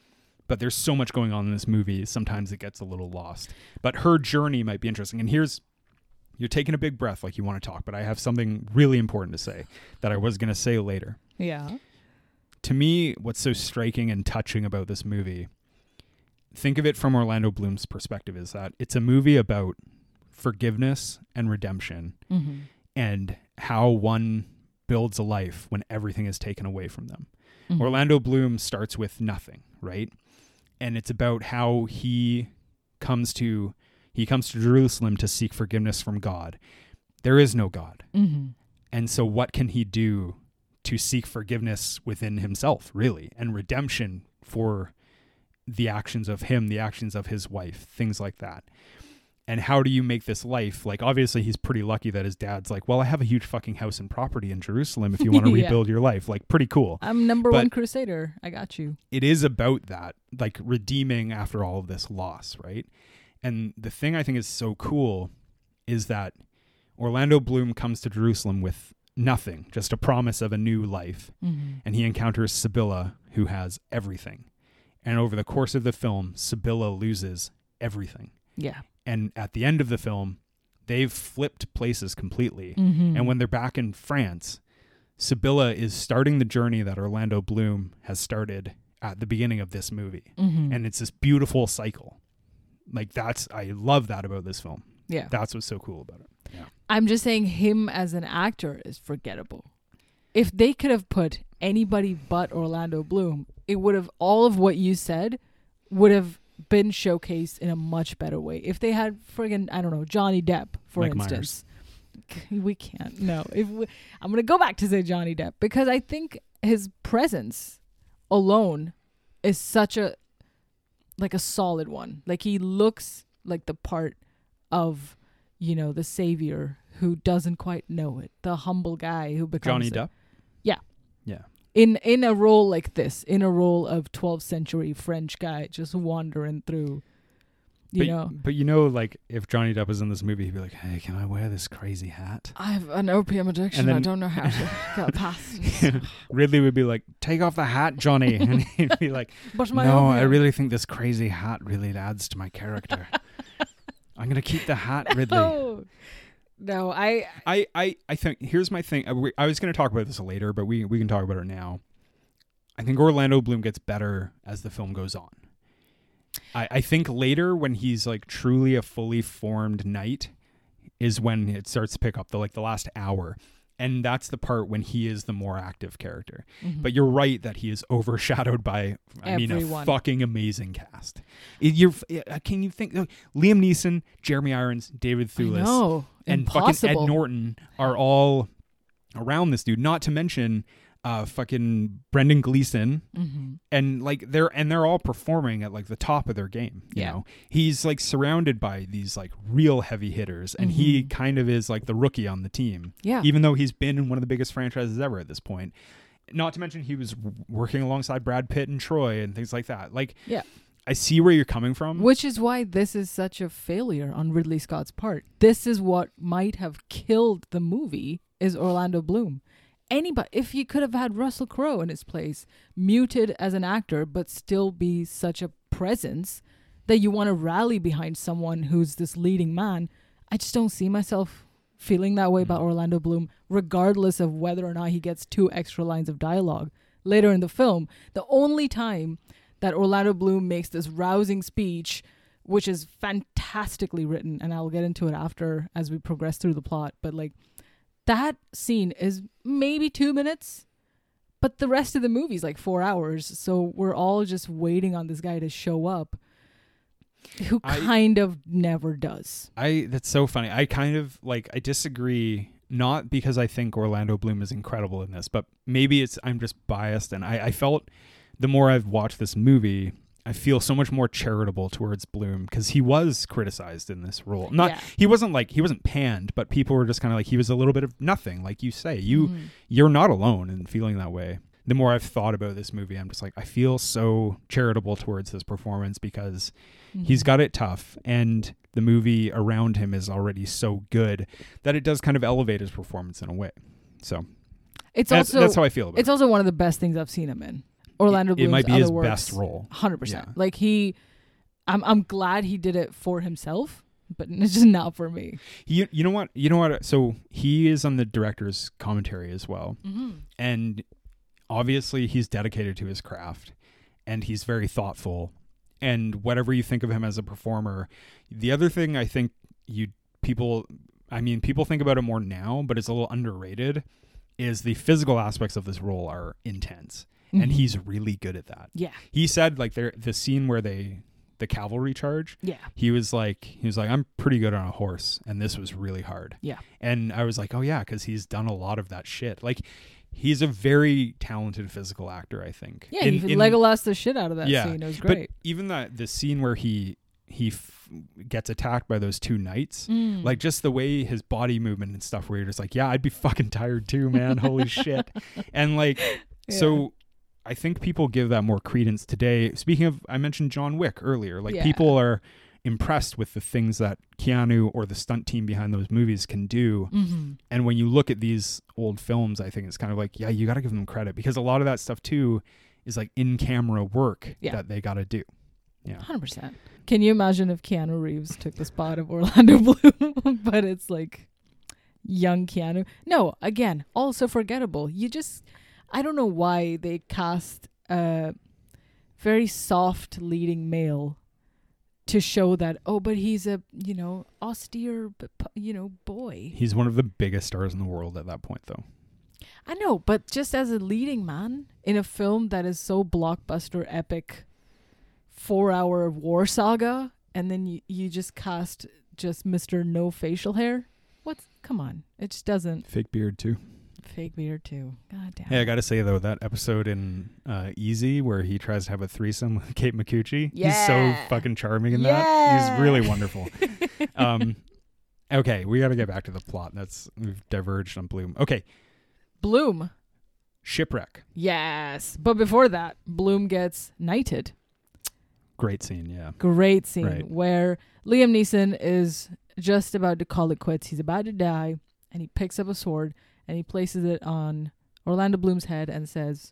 But there's so much going on in this movie, sometimes it gets a little lost. But her journey might be interesting. And here's, you're taking a big breath like you want to talk, but I have something really important to say that I was going to say later. Yeah. To me, what's so striking and touching about this movie, think of it from Orlando Bloom's perspective, is that it's a movie about forgiveness and redemption mm-hmm. and how one builds a life when everything is taken away from them. Mm-hmm. Orlando Bloom starts with nothing, right? And it's about how he comes to he comes to Jerusalem to seek forgiveness from God. There is no God. Mm-hmm. And so what can he do to seek forgiveness within himself, really, and redemption for the actions of him, the actions of his wife, things like that. And how do you make this life? Like, obviously, he's pretty lucky that his dad's like, well, I have a huge fucking house and property in Jerusalem if you want to yeah. rebuild your life. Like, pretty cool. I'm number but one crusader. I got you. It is about that, like redeeming after all of this loss, right? And the thing I think is so cool is that Orlando Bloom comes to Jerusalem with nothing, just a promise of a new life. Mm-hmm. And he encounters Sibylla, who has everything. And over the course of the film, Sibylla loses everything. Yeah. And at the end of the film, they've flipped places completely. Mm-hmm. And when they're back in France, Sibylla is starting the journey that Orlando Bloom has started at the beginning of this movie. Mm-hmm. And it's this beautiful cycle. Like, that's, I love that about this film. Yeah. That's what's so cool about it. Yeah. I'm just saying him as an actor is forgettable. If they could have put anybody but Orlando Bloom, it would have, all of what you said would have been showcased in a much better way. If they had friggin', I don't know, Johnny Depp, for Mike instance. Myers. We can't. No. If we, I'm going to go back to say Johnny Depp because I think his presence alone is such a, like a solid one. Like he looks like the part of, you know, the savior who doesn't quite know it. The humble guy who becomes Johnny Depp? Yeah. Yeah. In in a role like this, in a role of twelfth century French guy just wandering through You but, know? But you know, like, if Johnny Depp was in this movie, he'd be like, hey, can I wear this crazy hat? I have an opium addiction. Then, I don't know how to get past it. Ridley would be like, take off the hat, Johnny. And he'd be like, but my no, opium. I really think this crazy hat really adds to my character. I'm going to keep the hat, Ridley. No. No, I, I, I, I think here's my thing. I, we, I was going to talk about this later, but we we can talk about it now. I think Orlando Bloom gets better as the film goes on. I, I think later, when he's like truly a fully formed knight, is when it starts to pick up, the like the last hour, and that's the part when he is the more active character. Mm-hmm. But you're right that he is overshadowed by I Everyone. mean a fucking amazing cast. You're can you think Liam Neeson, Jeremy Irons, David Thewlis, I know. and fucking Ed Norton are all around this dude. Not to mention uh, fucking Brendan Gleeson, mm-hmm. and like they're and they're all performing at like the top of their game. You yeah. know, he's like surrounded by these like real heavy hitters, and mm-hmm. he kind of is like the rookie on the team. Yeah, even though he's been in one of the biggest franchises ever at this point. Not to mention he was working alongside Brad Pitt and Troy and things like that. Like, yeah. I see where you're coming from. Which is why this is such a failure on Ridley Scott's part. This is what might have killed the movie, is Orlando Bloom. Anybody, if you could have had Russell Crowe in his place, muted as an actor, but still be such a presence that you want to rally behind someone who's this leading man. I just don't see myself feeling that way about Orlando Bloom, regardless of whether or not he gets two extra lines of dialogue later in the film. The only time that Orlando Bloom makes this rousing speech, which is fantastically written, and I'll get into it after as we progress through the plot. But like, that scene is maybe two minutes, but the rest of the movie is like four hours. So we're all just waiting on this guy to show up, who I, kind of never does. I that's so funny. I kind of like I disagree. Not because I think Orlando Bloom is incredible in this, but maybe it's I'm just biased, and I, I felt. The more I've watched this movie, I feel so much more charitable towards Bloom because he was criticized in this role. Not yeah. he wasn't like he wasn't panned, but people were just kind of like he was a little bit of nothing. Like you say, you mm-hmm. you're not alone in feeling that way. The more I've thought about this movie, I'm just like I feel so charitable towards this performance because mm-hmm. he's got it tough, and the movie around him is already so good that it does kind of elevate his performance in a way. So it's also that's, that's how I feel about it. It's also one of the best things I've seen him in. Orlando Bloom's it might be his works, best role. one hundred percent. Yeah. Like he, I'm I'm glad he did it for himself, but it's just not for me. You, you know what? You know what? So he is on the director's commentary as well. Mm-hmm. And obviously he's dedicated to his craft, and he's very thoughtful. And whatever you think of him as a performer, the other thing I think you people, I mean, people think about it more now, but it's a little underrated, is the physical aspects of this role are intense. Mm-hmm. And he's really good at that. Yeah. He said like there the scene where they the cavalry charge. Yeah. He was like he was like I'm pretty good on a horse, and this was really hard. Yeah. And I was like, "Oh yeah, cuz he's done a lot of that shit." Like he's a very talented physical actor, I think. Yeah, in, he in, Legolas the shit out of that yeah, scene. It was great. But even that the scene where he he f- gets attacked by those two knights, mm. like just the way his body movement and stuff where you're just like, "Yeah, I'd be fucking tired too, man. Holy shit." And like yeah. so I think people give that more credence today. Speaking of, I mentioned John Wick earlier. Like yeah. people are impressed with the things that Keanu or the stunt team behind those movies can do. Mm-hmm. And when you look at these old films, I think it's kind of like, yeah, you got to give them credit because a lot of that stuff too is like in-camera work yeah. that they got to do. Yeah, one hundred percent. Can you imagine if Keanu Reeves took the spot of Orlando Bloom? But it's like young Keanu. No, again, also forgettable. You just... I don't know why they cast a very soft leading male to show that, oh, but he's a, you know, austere, you know, boy. He's one of the biggest stars in the world at that point, though. I know, but just as a leading man in a film that is so blockbuster, epic, four-hour war saga, and then you, you just cast just Mister No Facial Hair? What's, come on, it just doesn't. Fake beard, too. Fake beard too. God damn. Hey, I gotta say though, that episode in uh, Easy where he tries to have a threesome with Kate McCucci, yeah. he's so fucking charming in yeah. that. He's really wonderful. um, okay, we gotta get back to the plot. That's we've diverged on Bloom. Okay, Bloom, shipwreck. Yes, but before that, Bloom gets knighted. Great scene, yeah. Great scene right. where Liam Neeson is just about to call it quits. He's about to die, and he picks up a sword, and he places it on Orlando Bloom's head and says,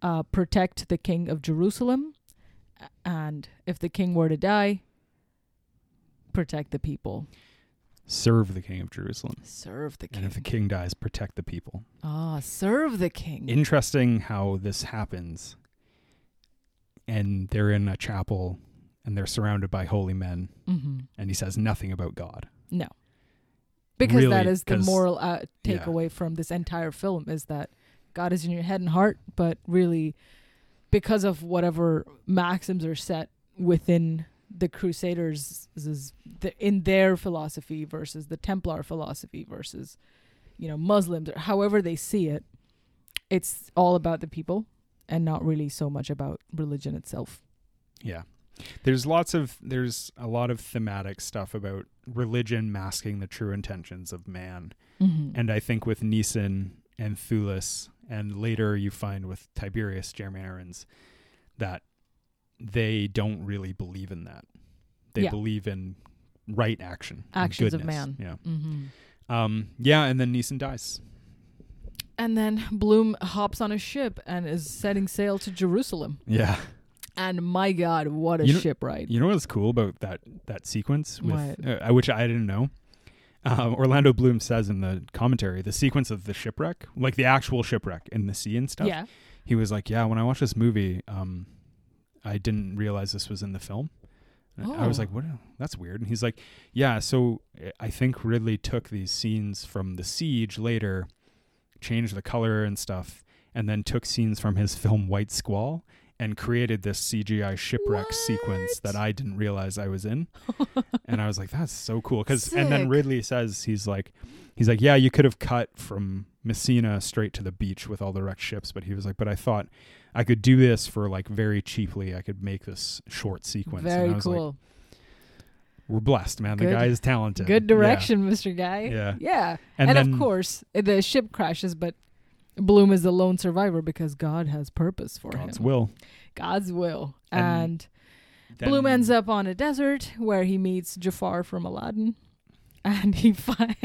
uh, protect the king of Jerusalem, and if the king were to die, protect the people. Serve the king of Jerusalem. Serve the king. And if the king dies, protect the people. Ah, serve the king. Interesting how this happens. And they're in a chapel, and they're surrounded by holy men, mm-hmm. and he says nothing about God. No. Because really, that is the moral uh, takeaway yeah. from this entire film, is that God is in your head and heart, but really, because of whatever maxims are set within the Crusaders, is the, in their philosophy versus the Templar philosophy versus, you know, Muslims, or however they see it, it's all about the people and not really so much about religion itself. Yeah. There's lots of, there's a lot of thematic stuff about religion masking the true intentions of man. Mm-hmm. And I think with Neeson and Thewlis, and later you find with Tiberius, Jeremy Irons, that they don't really believe in that. They yeah. believe in right action. Actions of man. Yeah. Mm-hmm. Um, yeah, and then Neeson dies. And then Bloom hops on a ship and is setting sail to Jerusalem. Yeah. And my God, what a you know, ship ride. You know what's cool about that that sequence? With, uh, which I didn't know. Um, Orlando Bloom says in the commentary, the sequence of the shipwreck, like the actual shipwreck in the sea and stuff. Yeah. He was like, yeah, when I watched this movie... Um, I didn't realize this was in the film. Oh. I was like, what? That's weird. And he's like, yeah, so I think Ridley took these scenes from the siege later, changed the color and stuff, and then took scenes from his film White Squall and created this C G I shipwreck what? sequence that I didn't realize I was in. And I was like, that's so cool. 'Cause, and then Ridley says, he's like, he's like, yeah, you could have cut from Messina straight to the beach with all the wrecked ships. But he was like, but I thought I could do this for like very cheaply. I could make this short sequence. Very and I was cool. Like, we're blessed, man. Good. The guy is talented. Good direction, yeah. Mister Guy. Yeah. Yeah. And, and then, of course, the ship crashes, but Bloom is the lone survivor because God has purpose for God's him. God's will. God's will. And, and Bloom ends up on a desert where he meets Jafar from Aladdin. And he finds...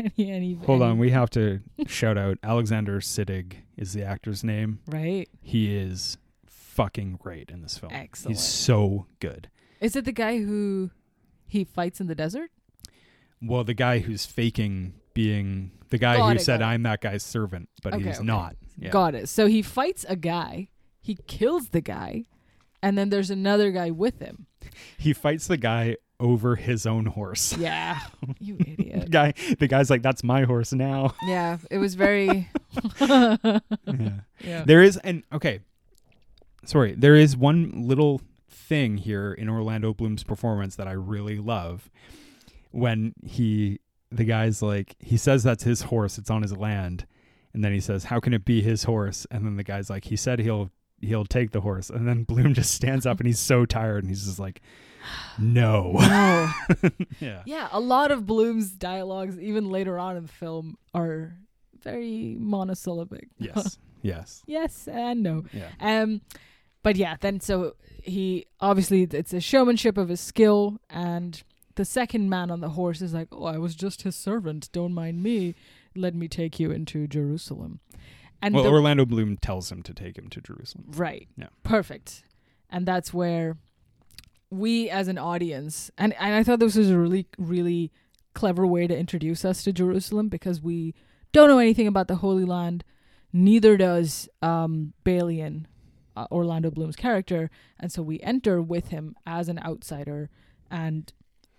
Hold on, we have to shout out Alexander Siddig is the actor's name. Right. He is fucking great in this film. Excellent. He's so good. Is it the guy who he fights in the desert? Well, the guy who's faking being... The guy got who it, said, I'm that guy's servant, but okay, he's okay. not. Yeah. Got it. So he fights a guy, he kills the guy, and then there's another guy with him. He fights the guy... over his own horse. Yeah. You idiot. the guy the guy's like, that's my horse now. Yeah. It was very yeah. yeah. There is an okay. Sorry. There is one little thing here in Orlando Bloom's performance that I really love. When he the guy's like, he says that's his horse, it's on his land. And then he says, how can it be his horse? And then the guy's like, he said he'll he'll take the horse. And then Bloom just stands up and he's so tired and he's just like, no. No. yeah. Yeah. A lot of Bloom's dialogues, even later on in the film, are very monosyllabic. Yes. yes. Yes and no. Yeah. Um, but yeah, then so he obviously it's a showmanship of his skill, and the second man on the horse is like, oh, I was just his servant. Don't mind me. Let me take you into Jerusalem. And well, the, Orlando Bloom tells him to take him to Jerusalem. Right. Yeah. Perfect. And that's where we as an audience, and, and I thought this was a really, really clever way to introduce us to Jerusalem, because we don't know anything about the Holy Land. Neither does um, Balian, uh, Orlando Bloom's character. And so we enter with him as an outsider. And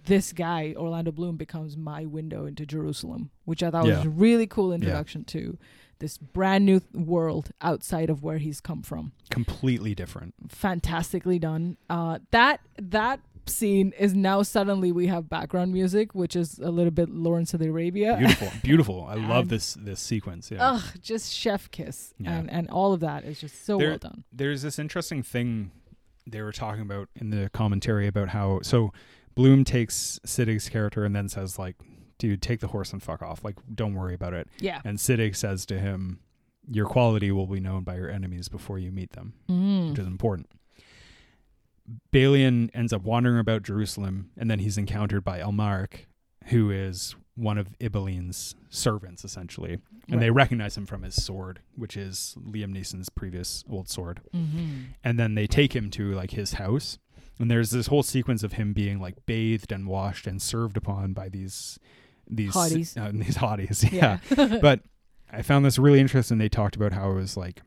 this guy, Orlando Bloom, becomes my window into Jerusalem, which I thought yeah. was a really cool introduction yeah. to this brand new th- world outside of where he's come from. Completely different. Fantastically done. Uh, that that scene is now suddenly we have background music, which is a little bit Lawrence of Arabia. Beautiful. Beautiful. I love this this sequence. Yeah. Ugh, just chef kiss. Yeah. And, and all of that is just so there, well done. There's this interesting thing they were talking about in the commentary about how... So Bloom takes Siddig's character and then says like, dude, take the horse and fuck off. Like, don't worry about it. Yeah. And Siddig says to him, your quality will be known by your enemies before you meet them, mm. which is important. Balian ends up wandering about Jerusalem, and then he's encountered by Elmarc, who is one of Ibelin's servants, essentially. And right. they recognize him from his sword, which is Liam Neeson's previous old sword. Mm-hmm. And then they take him to like his house. And there's this whole sequence of him being like bathed and washed and served upon by these these hotties. Uh, these hotties, yeah. yeah. But I found this really interesting. They talked about how it was like,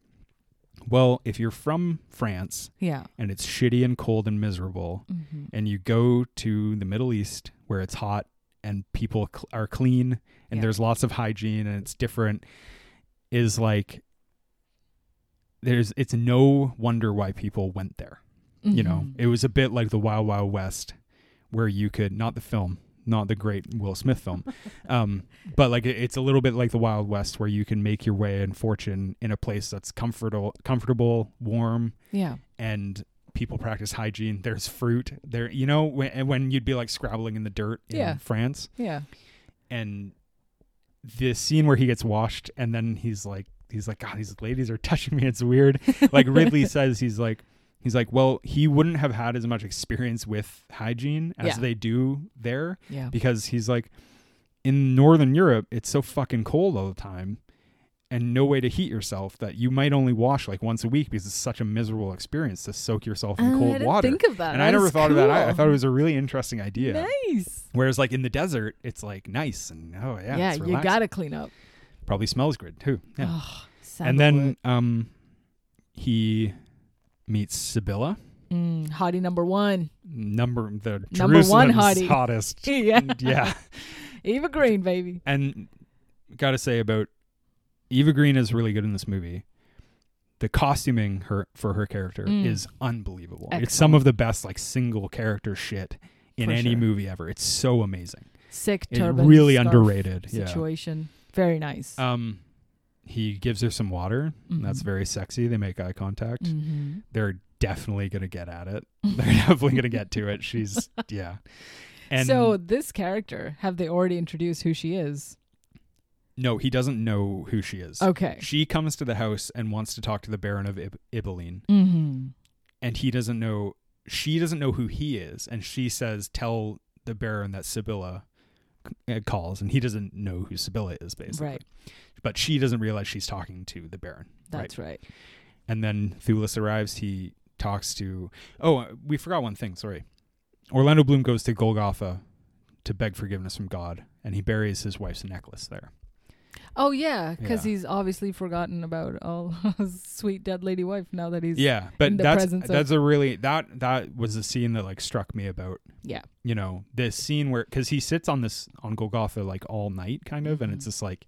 well, if you're from France, yeah, and it's shitty and cold and miserable, mm-hmm. and you go to the Middle East where it's hot and people cl- are clean and yeah. there's lots of hygiene and it's different, is like there's it's no wonder why people went there. Mm-hmm. You know, it was a bit like the Wild Wild West, where you could not the film, not the great Will Smith film, um, but like it, it's a little bit like the Wild West, where you can make your way and fortune in a place that's comfortable, comfortable, warm, yeah, and people practice hygiene. There's fruit there, you know, when when you'd be like scrabbling in the dirt in yeah. France, yeah, and the scene where he gets washed and then he's like, he's like, God, these ladies are touching me. It's weird. Like Ridley says, he's like. He's like, well, he wouldn't have had as much experience with hygiene as yeah. they do there. Yeah. Because he's like, in Northern Europe, it's so fucking cold all the time and no way to heat yourself that you might only wash like once a week because it's such a miserable experience to soak yourself in uh, cold I didn't water. Think of that. And that I never thought cool. of that. I, I thought it was a really interesting idea. Nice. Whereas like in the desert, it's like nice and oh yeah, yeah, it's relaxing. You gotta clean up. Probably smells good too. Yeah. Oh, and then um, he... meets Sibylla. Mm, hottie number one. Number the number Jerusalem's one hottie. Hottest. yeah. yeah. Eva Green, baby. And gotta say about Eva Green is really good in this movie. The costuming her for her character mm. is unbelievable. Excellent. It's some of the best like single character shit in for any sure. movie ever. It's so amazing. Sick turban. Really underrated situation. Yeah. Very nice. Um He gives her some water. Mm-hmm. That's very sexy. They make eye contact. Mm-hmm. They're definitely going to get at it. They're definitely going to get to it. She's, yeah. And so this character, have they already introduced who she is? No, he doesn't know who she is. Okay. She comes to the house and wants to talk to the Baron of Ib- Ibelin. Mm-hmm. And he doesn't know, she doesn't know who he is. And she says, tell the Baron that Sibylla calls, and he doesn't know who Sibylla is, basically. Right. But she doesn't realize she's talking to the Baron. That's right. right. And then Thewlis arrives. He talks to... Oh, we forgot one thing. Sorry. Orlando Bloom goes to Golgotha to beg forgiveness from God, and he buries his wife's necklace there. Oh, yeah, because yeah. he's obviously forgotten about all his sweet dead lady wife now that he's yeah, but in the that's, presence that's of... a really... That that was the scene that, like, struck me about... Yeah. You know, this scene where... Because he sits on this... On Golgotha, like, all night, kind of, mm-hmm. and it's just like...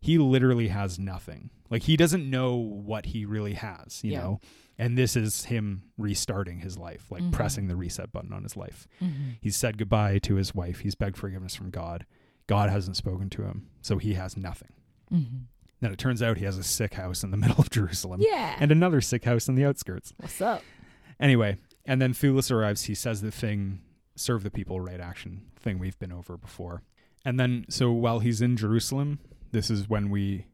He literally has nothing. Like, he doesn't know what he really has, you yeah. know? And this is him restarting his life, like mm-hmm. pressing the reset button on his life. Mm-hmm. He's said goodbye to his wife. He's begged forgiveness from God. God hasn't spoken to him, so he has nothing. Mm-hmm. Then it turns out he has a sick house in the middle of Jerusalem. Yeah. And another sick house in the outskirts. What's up? Anyway, and then Thewlis arrives. He says the thing, serve the people, right action, thing we've been over before. And then, so while he's in Jerusalem... This is when we,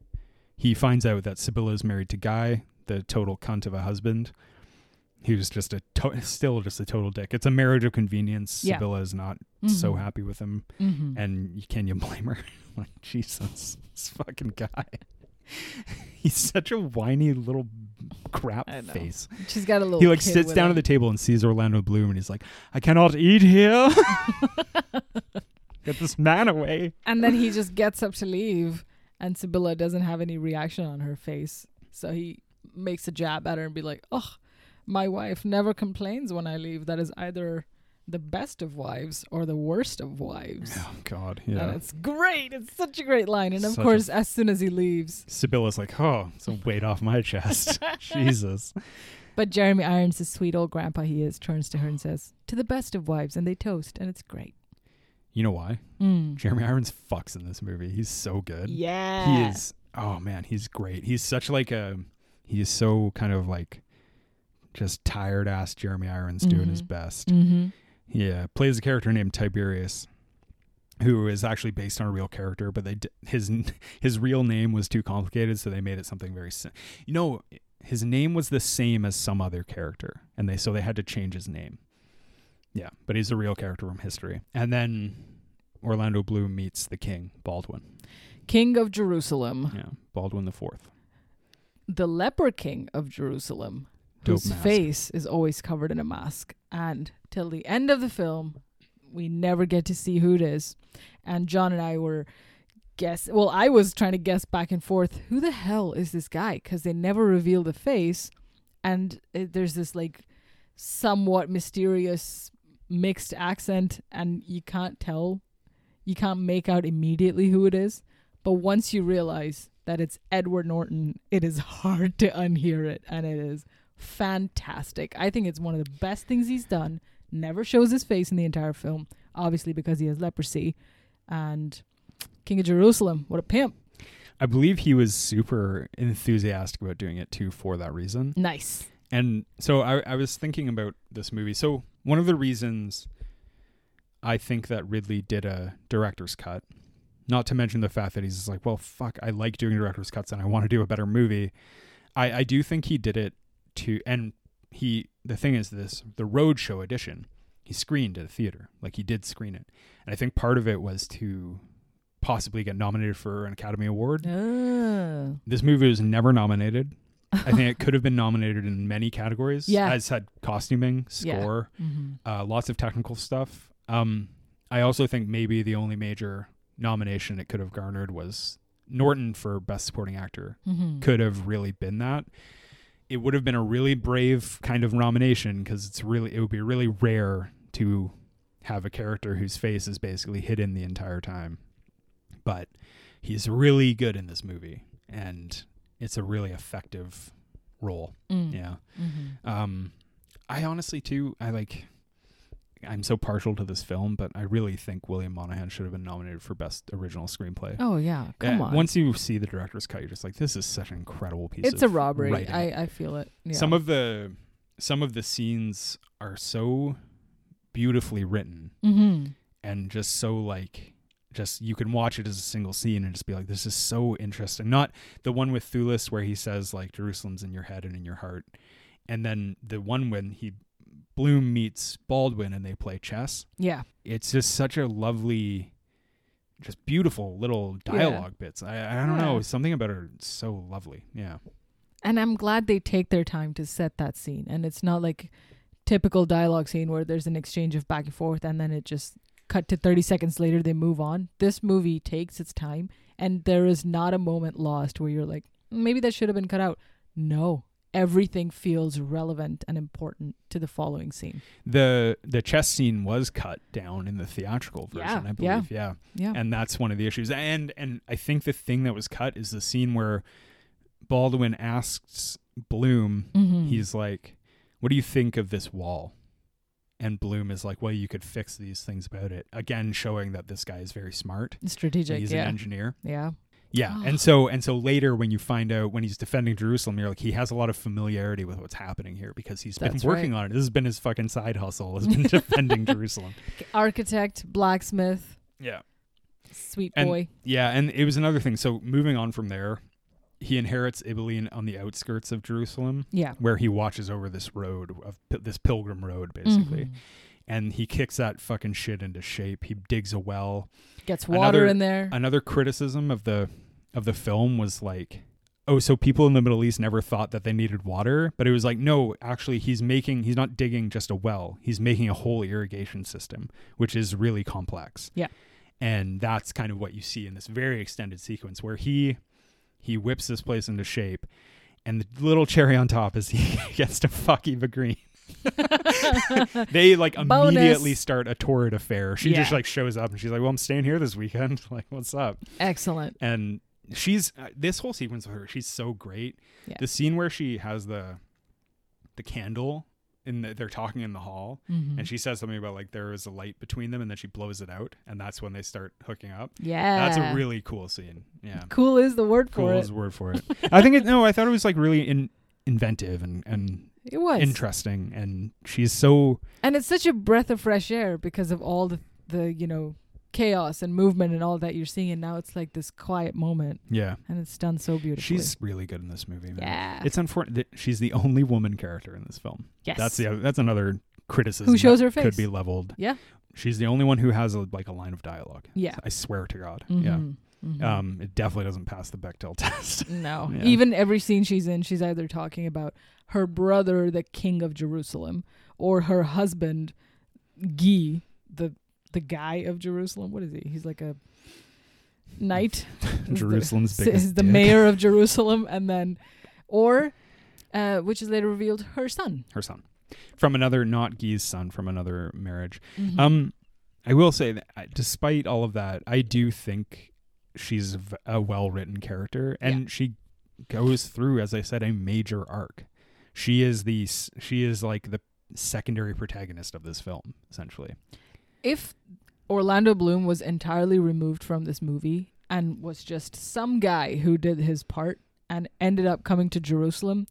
he finds out that Sibylla is married to Guy, the total cunt of a husband. He was just a, to- still just a total dick. It's a marriage of convenience. Yeah. Sibylla is not mm-hmm. so happy with him. Mm-hmm. And can you blame her? Like, Jesus, this fucking guy. He's such a whiny little crap face. She's got a little He like sits down him. At the table and sees Orlando Bloom and he's like, I cannot eat here. Get this man away. And then he just gets up to leave and Sibylla doesn't have any reaction on her face. So he makes a jab at her and be like, oh, my wife never complains when I leave. That is either the best of wives or the worst of wives. Oh, God. Yeah. And it's great. It's such a great line. And of such course, as soon as he leaves. Sibylla's like, oh, it's a weight off my chest. Jesus. But Jeremy Irons, the sweet old grandpa he is, turns to her and says, to the best of wives. And they toast. And it's great. You know why? Mm. Jeremy Irons fucks in this movie. He's so good. Yeah. He is. Oh, man. He's great. He's such like a, he is so kind of like just tired ass Jeremy Irons mm-hmm. doing his best. Mm-hmm. Yeah. Plays a character named Tiberius, who is actually based on a real character, but they d- his his real name was too complicated, so they made it something very, sim- you know, his name was the same as some other character, and they so they had to change his name. Yeah, but he's a real character from history. And then Orlando Bloom meets the king, Baldwin. King of Jerusalem. Yeah, Baldwin the fourth. The leper king of Jerusalem, Dope whose mask. face is always covered in a mask. And till the end of the film, we never get to see who it is. And John and I were... guess well I was trying to guess back and forth, who the hell is this guy, because they never reveal the face, and it, there's this like somewhat mysterious mixed accent, and you can't tell you can't make out immediately who it is, but once you realize that it's Edward Norton, it is hard to unhear it, and it is fantastic. I think it's one of the best things he's done. Never shows his face in the entire film, obviously because he has leprosy. And King of Jerusalem, what a pimp. I believe he was super enthusiastic about doing it too for that reason. Nice. And so I, I was thinking about this movie. So one of the reasons I think that Ridley did a director's cut, not to mention the fact that he's just like, well, fuck, I like doing director's cuts and I want to do a better movie. I, I do think he did it to, and he, the thing is this, the Roadshow edition, he screened at a theater. Like he did screen it. And I think part of it was to... possibly get nominated for an Academy Award. Oh. This movie was never nominated. I think it could have been nominated in many categories. Yeah, as had costuming, score, yeah. mm-hmm. uh, lots of technical stuff. Um, I also think maybe the only major nomination it could have garnered was Norton for Best Supporting Actor. Mm-hmm. Could have really been that. It would have been a really brave kind of nomination because it's really it would be really rare to have a character whose face is basically hidden the entire time. But he's really good in this movie, and it's a really effective role. Mm. Yeah. Mm-hmm. Um, I honestly, too, I like, I'm so partial to this film, but I really think William Monahan should have been nominated for Best Original Screenplay. Oh, yeah. Come uh, on. Once you see the director's cut, you're just like, this is such an incredible piece of writing. It's a robbery. I, I feel it. Yeah. Some of the, some of the scenes are so beautifully written mm-hmm. and just so like... just you can watch it as a single scene and just be like, this is so interesting. Not the one with Thewlis where he says like Jerusalem's in your head and in your heart, and then the one when he Bloom meets Baldwin and they play chess. Yeah, it's just such a lovely, just beautiful little dialogue yeah. bits. I, I don't yeah. know, something about her so lovely. Yeah, and I'm glad they take their time to set that scene, and it's not like typical dialogue scene where there's an exchange of back and forth and then it just cut to thirty seconds later, they move on. This movie takes its time, and there is not a moment lost where you're like, maybe that should have been cut out. No, everything feels relevant and important to the following scene. The the chess scene was cut down in the theatrical version, yeah, I believe. Yeah, yeah, yeah. And that's one of the issues. And and I think the thing that was cut is the scene where Baldwin asks Bloom, mm-hmm. he's like, what do you think of this wall? And Bloom is like, well, you could fix these things about it. Again, showing that this guy is very smart. Strategic, he's yeah. an engineer. Yeah. Yeah. Oh. And so and so later when you find out when he's defending Jerusalem, you're like, he has a lot of familiarity with what's happening here because he's That's been working right. on it. This has been his fucking side hustle, has been defending Jerusalem. Architect, blacksmith. Yeah. Sweet and, boy. Yeah. And it was another thing. So moving on from there, he inherits Ibelin on the outskirts of Jerusalem, yeah. where he watches over this road, of p- this pilgrim road, basically. Mm-hmm. And he kicks that fucking shit into shape. He digs a well. Gets water another, in there. Another criticism of the of the film was like, oh, so people in the Middle East never thought that they needed water. But it was like, no, actually, he's making, he's not digging just a well. He's making a whole irrigation system, which is really complex. Yeah. And that's kind of what you see in this very extended sequence where he... He whips this place into shape, and the little cherry on top is he gets to fuck Eva Green. They like Bonus. immediately start a torrid affair. She yeah. just like shows up and she's like, well, I'm staying here this weekend. Like, what's up? Excellent. And she's uh, this whole sequence with her, she's so great. Yeah. The scene where she has the the candle in the, they're talking in the hall mm-hmm. and she says something about like there is a light between them, and then she blows it out, and that's when they start hooking up. Yeah, that's a really cool scene. Yeah, cool is the word for cool it. Cool is the word for it. I think it. No, I thought it was like really in, inventive and and it was interesting. And she's so and it's such a breath of fresh air because of all the, the you know chaos and movement and all that you're seeing, and now it's like this quiet moment. Yeah. And it's done so beautifully. She's really good in this movie, man. Yeah. It's unfortunate that she's the only woman character in this film. Yes. That's the that's another criticism who shows her face could be leveled. Yeah. She's the only one who has a, like a line of dialogue. Yeah. I swear to God. Mm-hmm. Yeah. Mm-hmm. Um, it definitely doesn't pass the Bechdel test. No. Yeah. Even every scene she's in, she's either talking about her brother, the king of Jerusalem, or her husband, Guy, the the guy of Jerusalem. What is he? He's like a knight. Jerusalem's biggest dick. He's the mayor of Jerusalem. And then, or, uh, which is later revealed, her son. Her son. From another, not Guy's son, from another marriage. Mm-hmm. Um, I will say that uh, despite all of that, I do think... she's a well-written character, and yeah. she goes through, as I said, a major arc. She is the she is like the secondary protagonist of this film, essentially. If Orlando Bloom was entirely removed from this movie and was just some guy who did his part and ended up coming to Jerusalem,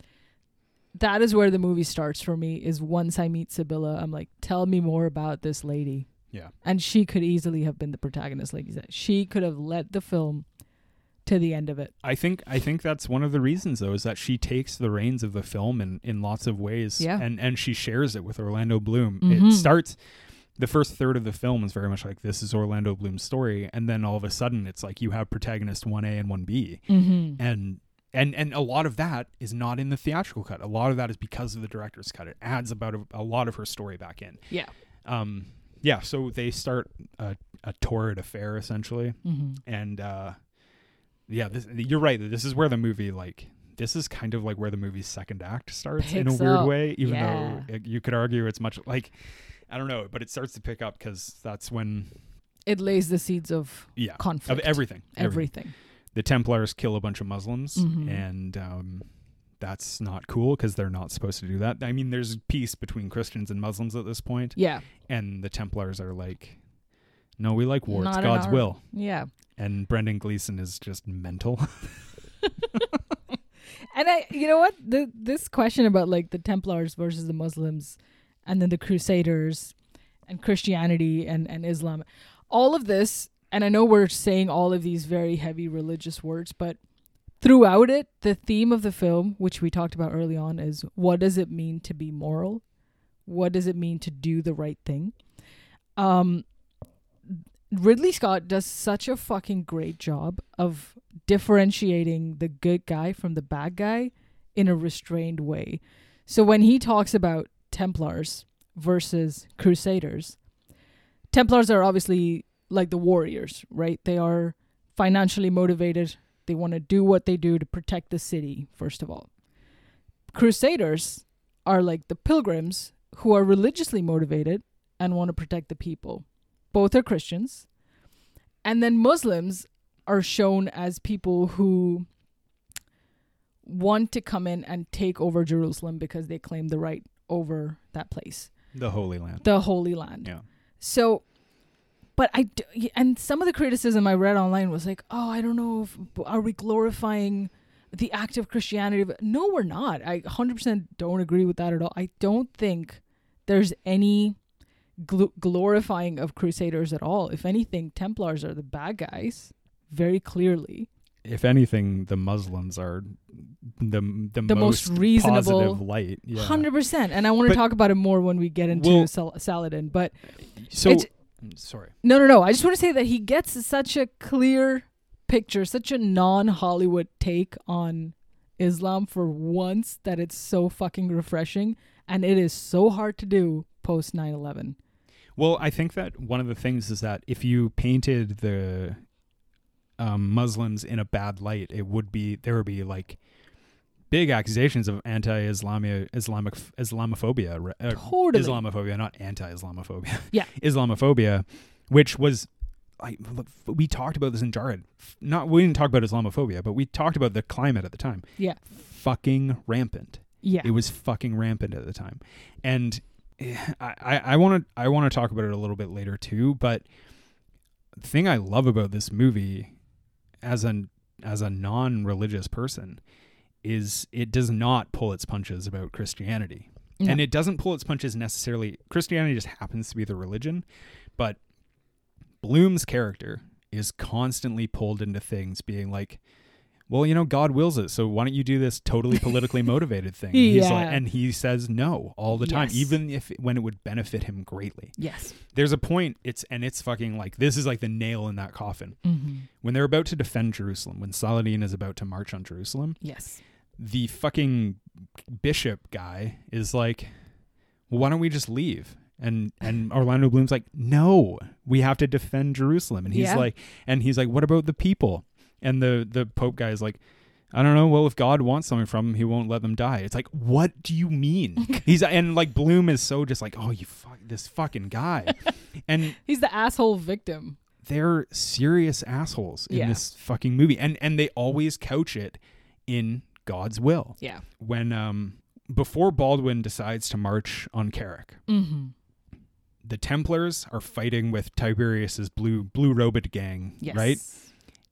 that is where the movie starts for me. Is once I meet Sibylla, I'm like, tell me more about this lady. Yeah. And she could easily have been the protagonist, like you said. She could have led the film to the end of it. I think I think that's one of the reasons, though, is that she takes the reins of the film in, in lots of ways. Yeah. And, and she shares it with Orlando Bloom. Mm-hmm. It starts, the first third of the film is very much like, this is Orlando Bloom's story. And then all of a sudden, it's like you have protagonist one A and one B. Mm-hmm. And... And and a lot of that is not in the theatrical cut. A lot of that is because of the director's cut. It adds about a, a lot of her story back in. Yeah. Um. Yeah, so they start a, a torrid affair, essentially. Mm-hmm. And, uh, yeah, this, you're right. This is where the movie, like, this is kind of like where the movie's second act starts picks in a weird up. way, even yeah. though it, you could argue it's much like, I don't know, but it starts to pick up because that's when... It lays the seeds of yeah, conflict. Of everything, everything. Everything. The Templars kill a bunch of Muslims, mm-hmm. and... um that's not cool because they're not supposed to do that. I mean, there's peace between Christians and Muslims at this point. Yeah. And the Templars are like, no, we like war. Not it's God's our... will. Yeah. And Brendan Gleeson is just mental. And I, you know what? The, this question about like the Templars versus the Muslims and then the Crusaders and Christianity and, and Islam, all of this. And I know we're saying all of these very heavy religious words, but throughout it, the theme of the film, which we talked about early on, is what does it mean to be moral? What does it mean to do the right thing? Um, Ridley Scott does such a fucking great job of differentiating the good guy from the bad guy in a restrained way. So when he talks about Templars versus Crusaders, Templars are obviously like the warriors, right? They are financially motivated. They want to do what they do to protect the city, first of all. Crusaders are like the pilgrims who are religiously motivated and want to protect the people. Both are Christians. And then Muslims are shown as people who want to come in and take over Jerusalem because they claim the right over that place. The Holy Land. The Holy Land. Yeah. So... But I, do, and some of the criticism I read online was like, oh, I don't know, if, are we glorifying the act of Christianity? But no, we're not. I one hundred percent don't agree with that at all. I don't think there's any gl- glorifying of Crusaders at all. If anything, Templars are the bad guys, very clearly. If anything, the Muslims are the the, the most, most reasonable positive light. Yeah. one hundred percent. And I want to but, talk about it more when we get into well, Sal- Saladin. But so. Sorry. No, no, no. I just want to say that he gets such a clear picture, such a non-Hollywood take on Islam for once that it's so fucking refreshing. And it is so hard to do post nine eleven. Well, I think that one of the things is that if you painted the um, Muslims in a bad light, it would be, there would be like big accusations of anti-Islamic Islamic Islamophobia, uh, totally. Islamophobia, not anti-Islamophobia. Yeah, Islamophobia, which was like we talked about this in Jared. Not we didn't talk about Islamophobia, but we talked about the climate at the time. Yeah, fucking rampant. Yeah, it was fucking rampant at the time, and I want to I want to talk about it a little bit later too. But the thing I love about this movie, as an as a non-religious person, is it does not pull its punches about Christianity. No. And it doesn't pull its punches necessarily. Christianity just happens to be the religion, but Bloom's character is constantly pulled into things being like, well, you know, God wills it, so why don't you do this totally politically motivated thing? And he's yeah. like, and he says no all the time, yes. even if when it would benefit him greatly. Yes. There's a point, it's and it's fucking like, this is like the nail in that coffin. Mm-hmm. When they're about to defend Jerusalem, when Saladin is about to march on Jerusalem, yes. the fucking bishop guy is like, well, why don't we just leave? And and Orlando Bloom's like, no, we have to defend Jerusalem. And he's yeah. like, and he's like, what about the people? And the, the Pope guy is like, I don't know. Well, if God wants something from him, he won't let them die. It's like, what do you mean? He's and like Bloom is so just like, oh, you fuck this fucking guy. And he's the asshole victim. They're serious assholes in yeah. this fucking movie. And, and they always couch it in God's will. Yeah. When, um, before Baldwin decides to march on Kerak, mm-hmm. the Templars are fighting with Tiberius's blue, blue-robed gang. Yes. Right.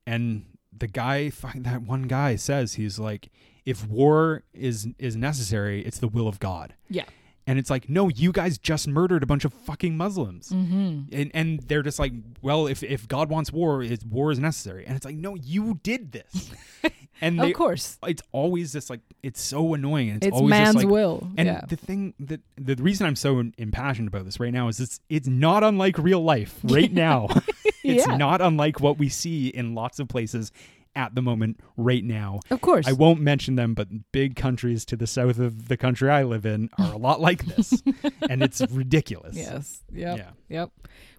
And the guy, that one guy says, he's like, if war is, is necessary, it's the will of God. Yeah. And it's like, no, you guys just murdered a bunch of fucking Muslims. Mm-hmm. And and they're just like, well, if, if God wants war, it's, war is necessary. And it's like, no, you did this. And they, of course. It's always this like, it's so annoying. And it's, it's always man's like, will. And yeah. the thing that, the reason I'm so impassioned about this right now is it's, it's not unlike real life right now. It's yeah. not unlike what we see in lots of places at the moment right now. Of course. I won't mention them, but big countries to the south of the country I live in are a lot like this. And it's ridiculous. Yes. Yep. Yeah. Yep.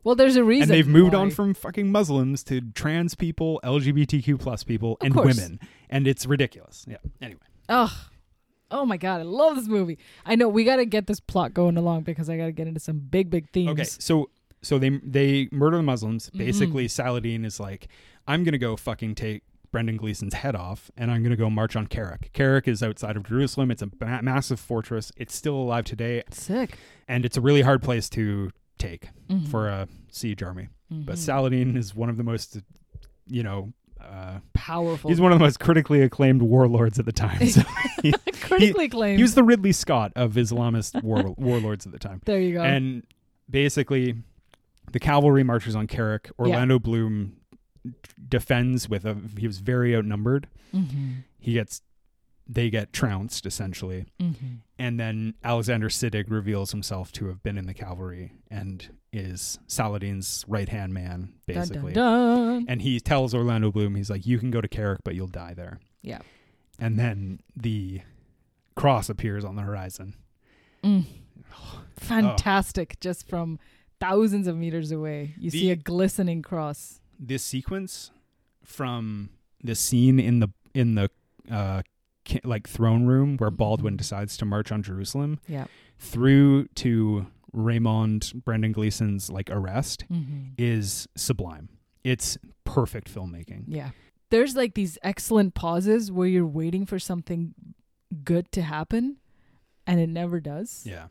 Well, there's a reason. And they've moved why. on from fucking Muslims to trans people, L G B T Q plus people, of and course. women. And it's ridiculous. Yeah. Anyway. Ugh. Oh my God, I love this movie. I know we got to get this plot going along because I got to get into some big, big themes. Okay. So So they they murder the Muslims. Basically, mm-hmm. Saladin is like, I'm going to go fucking take Brendan Gleeson's head off, and I'm going to go march on Kerak. Kerak is outside of Jerusalem. It's a ma- massive fortress. It's still alive today. Sick. And it's a really hard place to take mm-hmm. for a siege army. Mm-hmm. But Saladin is one of the most, you know... Uh, powerful. He's one of the most critically acclaimed warlords at the time. So he, critically he, acclaimed. He was the Ridley Scott of Islamist war, warlords at the time. There you go. And basically... The cavalry marches on Kerak. Orlando yeah. Bloom defends with a... He was very outnumbered. Mm-hmm. He gets... They get trounced, essentially. Mm-hmm. And then Alexander Siddig reveals himself to have been in the cavalry and is Saladin's right-hand man, basically. Dun, dun, dun. And he tells Orlando Bloom, he's like, you can go to Kerak, but you'll die there. Yeah. And then the cross appears on the horizon. Mm. Oh. Fantastic. Oh. Just from... Thousands of meters away, you the, see a glistening cross. This sequence from the scene in the in the uh, ki- like throne room where Baldwin decides to march on Jerusalem, yeah, through to Raymond Brendan Gleeson's like arrest mm-hmm. is sublime. It's perfect filmmaking. Yeah, there's like these excellent pauses where you're waiting for something good to happen, and it never does. Yeah.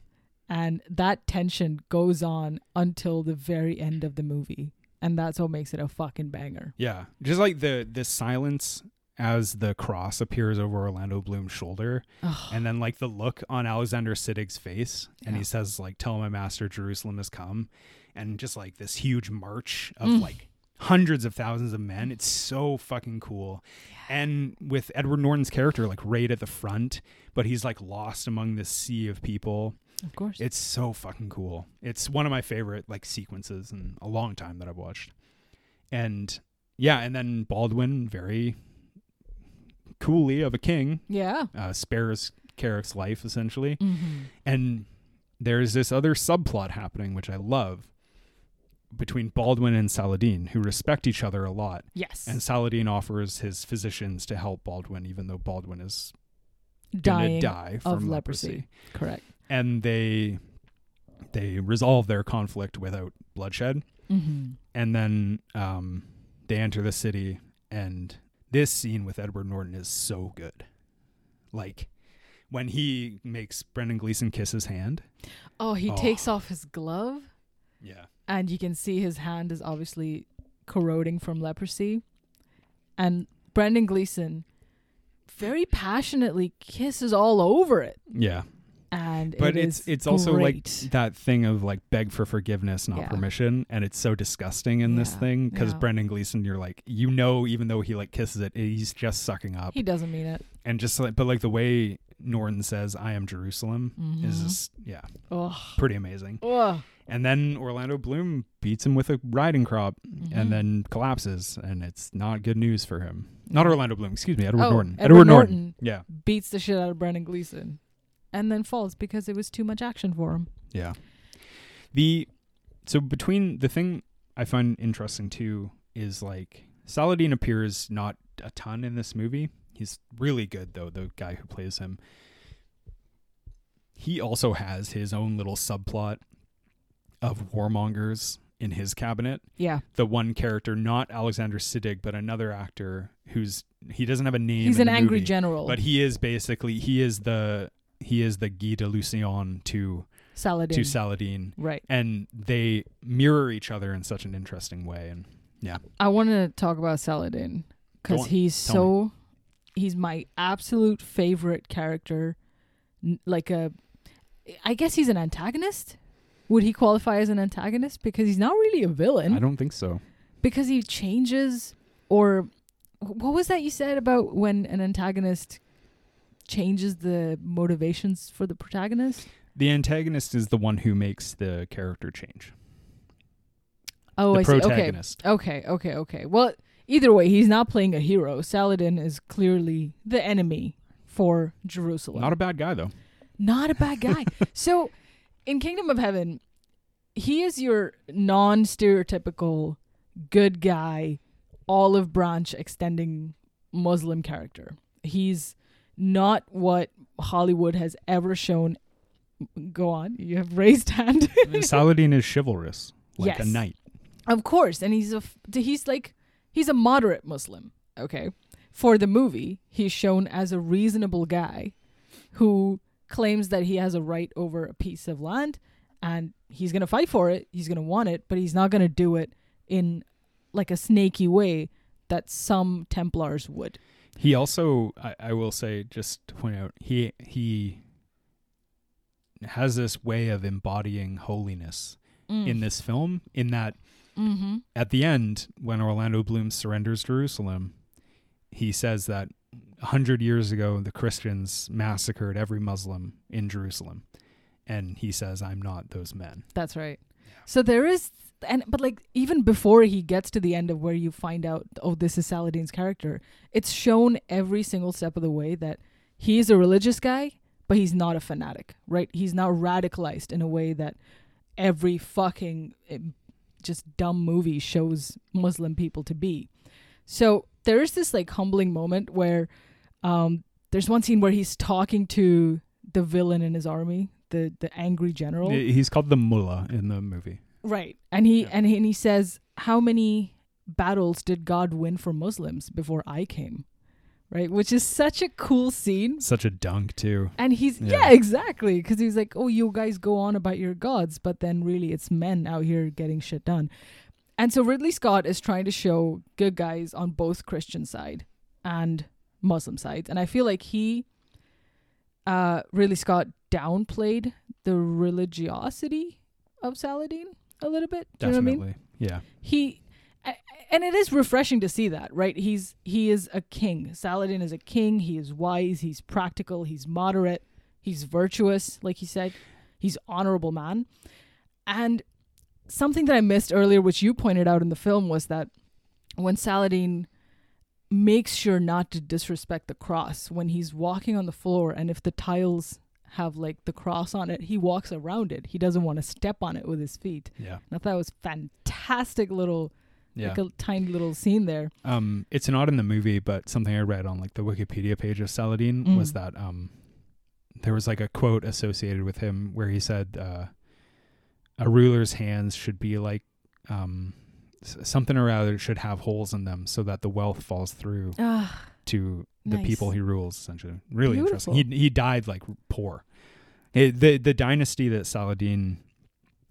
And that tension goes on until the very end of the movie. And that's what makes it a fucking banger. Yeah. Just like the the silence as the cross appears over Orlando Bloom's shoulder. Ugh. And then like the look on Alexander Siddig's face. And yeah. he says like, tell my master Jerusalem has come. And just like this huge march of mm. like hundreds of thousands of men. It's so fucking cool. Yeah. And with Edward Norton's character like right at the front. But he's like lost among this sea of people. Of course. It's so fucking cool. It's one of my favorite like sequences in a long time that I've watched. And yeah, and then Baldwin, very coolly of a king, yeah, uh, spares Kerak's life essentially. Mm-hmm. And there's this other subplot happening, which I love, between Baldwin and Saladin, who respect each other a lot. Yes. And Saladin offers his physicians to help Baldwin, even though Baldwin is dying gonna die from of leprosy. leprosy. Correct. And they they resolve their conflict without bloodshed. Mm-hmm. And then um, they enter the city. And this scene with Edward Norton is so good. Like, when he makes Brendan Gleeson kiss his hand. Oh, he oh. takes off his glove. Yeah. And you can see his hand is obviously corroding from leprosy. And Brendan Gleeson very passionately kisses all over it. Yeah. and but it it's is it's also great. Like that thing of like beg for forgiveness, not yeah. permission, and it's so disgusting in yeah. this thing because yeah. Brendan Gleeson, you're like, you know, even though he like kisses it, he's just sucking up. He doesn't mean it, and just like, but like the way Norton says, "I am Jerusalem," mm-hmm. is just yeah, ugh. Pretty amazing. Ugh. And then Orlando Bloom beats him with a riding crop mm-hmm. and then collapses, and it's not good news for him. Not Orlando Bloom, excuse me, Edward oh, Norton. Edward, Edward Norton. Norton. Yeah. Beats the shit out of Brendan Gleeson and then falls because it was too much action for him. Yeah. The so between the thing I find interesting too is like Saladin appears not a ton in this movie. He's really good though, the guy who plays him. He also has his own little subplot of warmongers in his cabinet. Yeah. The one character, not Alexander Siddig, but another actor who's, he doesn't have a name. He's in an the angry movie, general. But he is basically, he is the, he is the Guy de Lusignan to Saladin. To Saladin. Right. And they mirror each other in such an interesting way. And yeah. I want to talk about Saladin because he's Tell so, me. He's my absolute favorite character. Like a, I guess he's an antagonist. Would he qualify as an antagonist? Because he's not really a villain. I don't think so. Because he changes, or what was that you said about when an antagonist changes the motivations for the protagonist? The antagonist is the one who makes the character change. Oh, the I protagonist. See. Okay, okay, okay, okay. Well, either way, he's not playing a hero. Saladin is clearly the enemy for Jerusalem. Not a bad guy, though. Not a bad guy. So... in Kingdom of Heaven, he is your non-stereotypical good guy, olive branch extending Muslim character. He's not what Hollywood has ever shown. Go on, you have raised hand. Saladin is chivalrous, like yes. a knight. Of course, and he's a he's like he's a moderate Muslim. Okay, for the movie, he's shown as a reasonable guy who claims that he has a right over a piece of land and he's going to fight for it. He's going to want it, but he's not going to do it in like a snaky way that some Templars would. He also, I, I will say, just to point out, he, he has this way of embodying holiness mm. in this film, in that mm-hmm. at the end, when Orlando Bloom surrenders Jerusalem, he says that A hundred years ago, the Christians massacred every Muslim in Jerusalem. And he says, I'm not those men. That's right. Yeah. So there is, and but like even before he gets to the end of where you find out, oh, this is Saladin's character, it's shown every single step of the way that he is a religious guy, but he's not a fanatic, right? He's not radicalized in a way that every fucking just dumb movie shows Muslim people to be. So there is this like humbling moment where um, there's one scene where he's talking to the villain in his army, the the angry general. He's called the mullah in the movie. Right. And he, yeah. and he and he says, how many battles did God win for Muslims before I came? Right. Which is such a cool scene. Such a dunk too. And he's, yeah, yeah exactly. Because he's like, oh, you guys go on about your gods, but then really it's men out here getting shit done. And so Ridley Scott is trying to show good guys on both Christian side and Muslim sides. And I feel like he, uh, Ridley Scott downplayed the religiosity of Saladin a little bit. Do Definitely. You know what I mean? Yeah. He, and it is refreshing to see that, right? He's, he is a king. Saladin is a king. He is wise. He's practical. He's moderate. He's virtuous. Like he said, he's honorable man. And something that I missed earlier, which you pointed out in the film, was that when Saladin makes sure not to disrespect the cross, when he's walking on the floor and if the tiles have like the cross on it, he walks around it. He doesn't want to step on it with his feet. Yeah. And I thought it was fantastic little, yeah. like a tiny little scene there. Um, it's not in the movie, but something I read on like the Wikipedia page of Saladin mm. was that um, there was like a quote associated with him where he said... Uh, a ruler's hands should be like um, something or other should have holes in them so that the wealth falls through uh, to the nice. People he rules, essentially. Really Beautiful. Interesting. He he died like poor. It, the the dynasty that Saladin,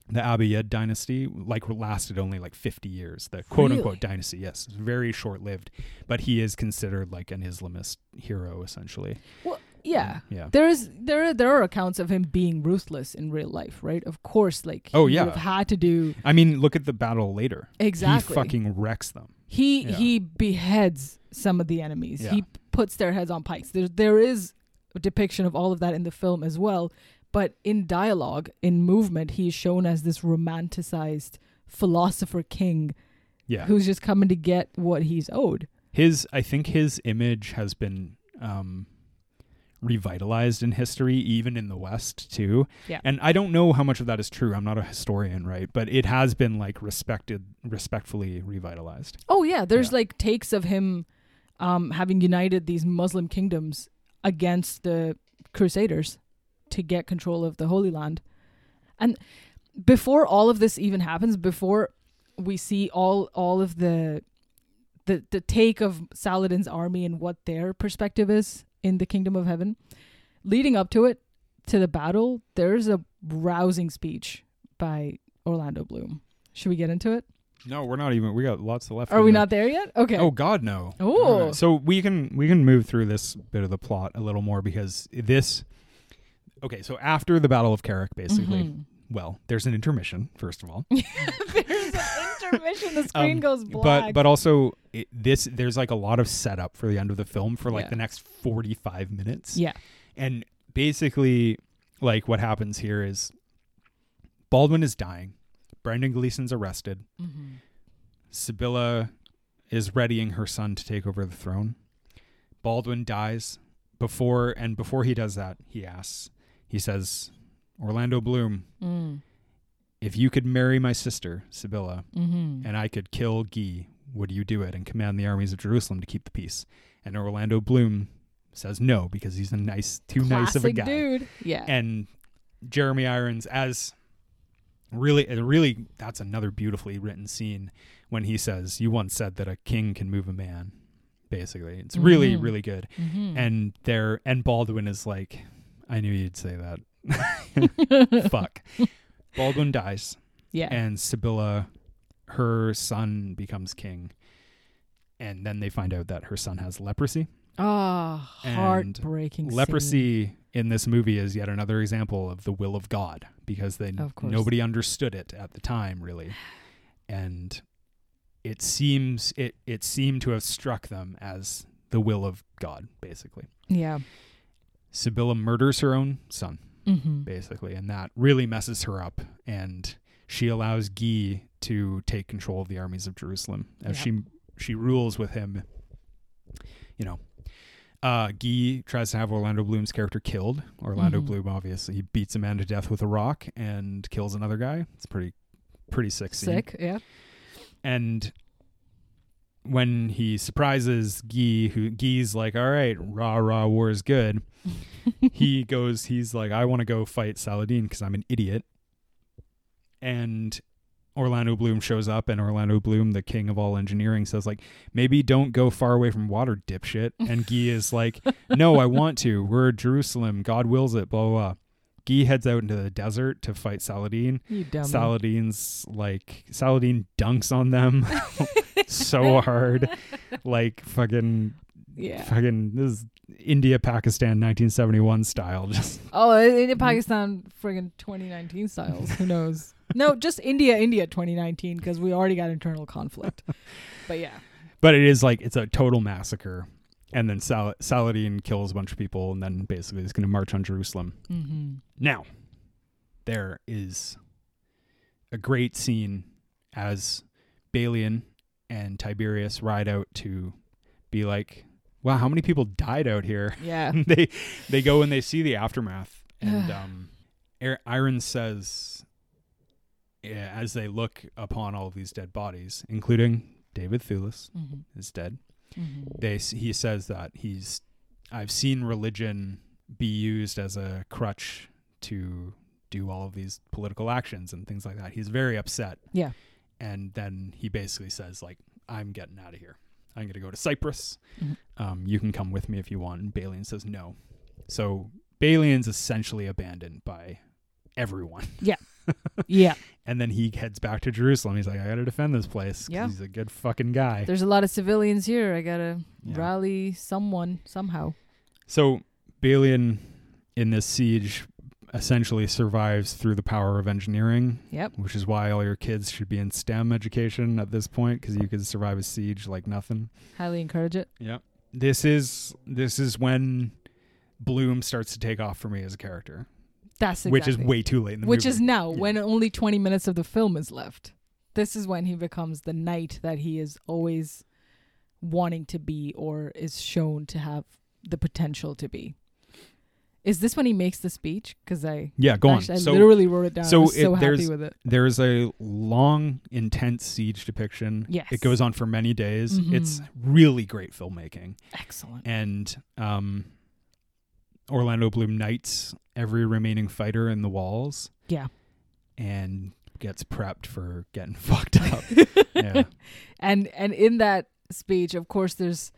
the Umayyad dynasty, like lasted only like fifty years. The quote unquote really? Dynasty, yes. Very short lived. But he is considered like an Islamist hero, essentially. Well, Yeah. Yeah. There is there there are accounts of him being ruthless in real life, right? Of course, like he oh, yeah. would have had to do. I mean, look at the battle later. Exactly. He fucking wrecks them. He yeah. he beheads some of the enemies. Yeah. He puts their heads on pikes. There there is a depiction of all of that in the film as well, but in dialogue, in movement, he is shown as this romanticized philosopher king yeah. who's just coming to get what he's owed. His, I think his image has been um, revitalized in history, even in the West too. Yeah. And I don't know how much of that is true. I'm not a historian, right? But it has been like respected, respectfully revitalized. Oh yeah, there's yeah. like takes of him um, having united these Muslim kingdoms against the Crusaders to get control of the Holy Land. And before all of this even happens, before we see all all of the The, the take of Saladin's army and what their perspective is in the Kingdom of Heaven, leading up to it, to the battle, there's a rousing speech by Orlando Bloom. Should we get into it? No, we're not even. We got lots left. Are we not there yet? Okay. Oh God, no. Oh. Uh, so we can we can move through this bit of the plot a little more because this. Okay, so after the Battle of Kerak, basically. Mm-hmm. Well, there's an intermission, first of all. There's an intermission. The screen um, goes black. But but also it, this there's like a lot of setup for the end of the film for like yeah. the next forty-five minutes. Yeah. And basically like what happens here is Baldwin is dying. Brendan Gleeson's arrested. Mm-hmm. Sibylla is readying her son to take over the throne. Baldwin dies before and before he does that, he asks, he says, Orlando Bloom, mm. if you could marry my sister, Sibylla, mm-hmm. and I could kill Guy, would you do it and command the armies of Jerusalem to keep the peace? And Orlando Bloom says no because he's a nice, too Classic nice of a guy. Dude. Yeah. And Jeremy Irons as really, really, that's another beautifully written scene when he says, you once said that a king can move a man, basically. It's mm-hmm. really, really good. Mm-hmm. And there, and Baldwin is like, I knew you'd say that. Fuck. Baldwin dies. Yeah. And Sibylla, her son, becomes king. And then they find out that her son has leprosy. Oh, and heartbreaking. Leprosy scene. In this movie is yet another example of the will of God because they nobody understood it at the time, really. And it seems it it seemed to have struck them as the will of God, basically. Yeah. Sibylla murders her own son. Mm-hmm. Basically, and that really messes her up, and she allows Guy to take control of the armies of Jerusalem as yep. she she rules with him. You know, uh, Guy tries to have Orlando Bloom's character killed. Orlando mm-hmm. Bloom, obviously, he beats a man to death with a rock and kills another guy. It's pretty pretty sick scene. Sick, yeah. And when he surprises Guy, who Guy's like, all right, rah rah, war is good. he goes, he's like, I want to go fight Saladin because I'm an idiot. And Orlando Bloom shows up, and Orlando Bloom, the king of all engineering, says like, maybe don't go far away from water, dipshit. And Guy is like, no, I want to. We're in Jerusalem. God wills it, blah, blah, blah. Guy heads out into the desert to fight Saladin. You dummy. Saladin's like, Saladin dunks on them so hard. Like fucking, yeah. fucking, this is India, Pakistan, nineteen seventy-one style. Just oh, India, Pakistan, friggin' twenty nineteen styles. Who knows? No, just India, India twenty nineteen because we already got internal conflict. But yeah. But it is like, it's a total massacre. And then Sal- Saladin kills a bunch of people and then basically is going to march on Jerusalem. Mm-hmm. Now, there is a great scene as Balian and Tiberius ride out to be like, wow, how many people died out here? Yeah. they they go and they see the aftermath. And um, Irons says, yeah, as they look upon all of these dead bodies, including David Thewlis mm-hmm. is dead. Mm-hmm. They he says that he's I've seen religion be used as a crutch to do all of these political actions and things like that. He's very upset. Yeah. And then he basically says like, I'm getting out of here. I'm going to go to Cyprus. Mm-hmm. Um, you can come with me if you want. And Balian says no. So Balian's essentially abandoned by everyone. Yeah. yeah. And then he heads back to Jerusalem. He's like, I got to defend this place. Yeah. He's a good fucking guy. There's a lot of civilians here. I got to yeah. rally someone somehow. So Balian in this siege essentially survives through the power of engineering. Yep. Which is why all your kids should be in STEM education at this point, because you could survive a siege like nothing. Highly encourage it. Yep. This is this is when Bloom starts to take off for me as a character. That's exactly. Which is way too late in the Which movie. Which is now, yeah. when only twenty minutes of the film is left. This is when he becomes the knight that he is always wanting to be, or is shown to have the potential to be. Is this when he makes the speech? Because I yeah, go actually, on. So, I literally wrote it down. So I was it, so happy with it. There's a long, intense siege depiction. Yes. It goes on for many days. Mm-hmm. It's really great filmmaking. Excellent. And um, Orlando Bloom knights every remaining fighter in the walls. Yeah. And gets prepped for getting fucked up. Yeah. And and in that speech, of course, there's...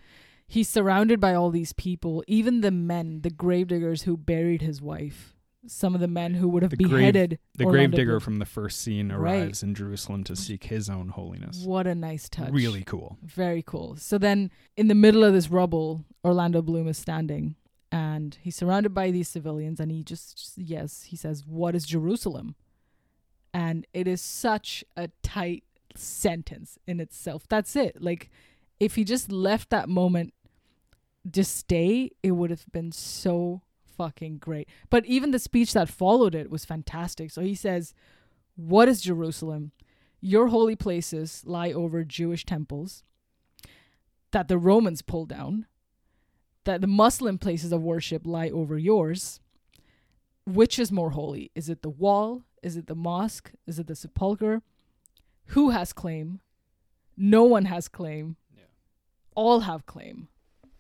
He's surrounded by all these people, even the men, the gravediggers who buried his wife. Some of the men who would have the beheaded. Grave, the gravedigger from the first scene arrives right. in Jerusalem to seek his own holiness. What a nice touch. Really cool. Very cool. So then in the middle of this rubble, Orlando Bloom is standing and he's surrounded by these civilians, and he just, yes, he says, "What is Jerusalem?" And it is such a tight sentence in itself. That's it. Like, if he just left that moment just stay, it would have been so fucking great. But even the speech that followed it was fantastic. So he says, "What is Jerusalem? Your holy places lie over Jewish temples that the Romans pulled down, that the Muslim places of worship lie over yours. Which is more holy? Is it the wall? Is it the mosque? Is it the sepulcher? Who has claim? No one has claim. Yeah. All have claim."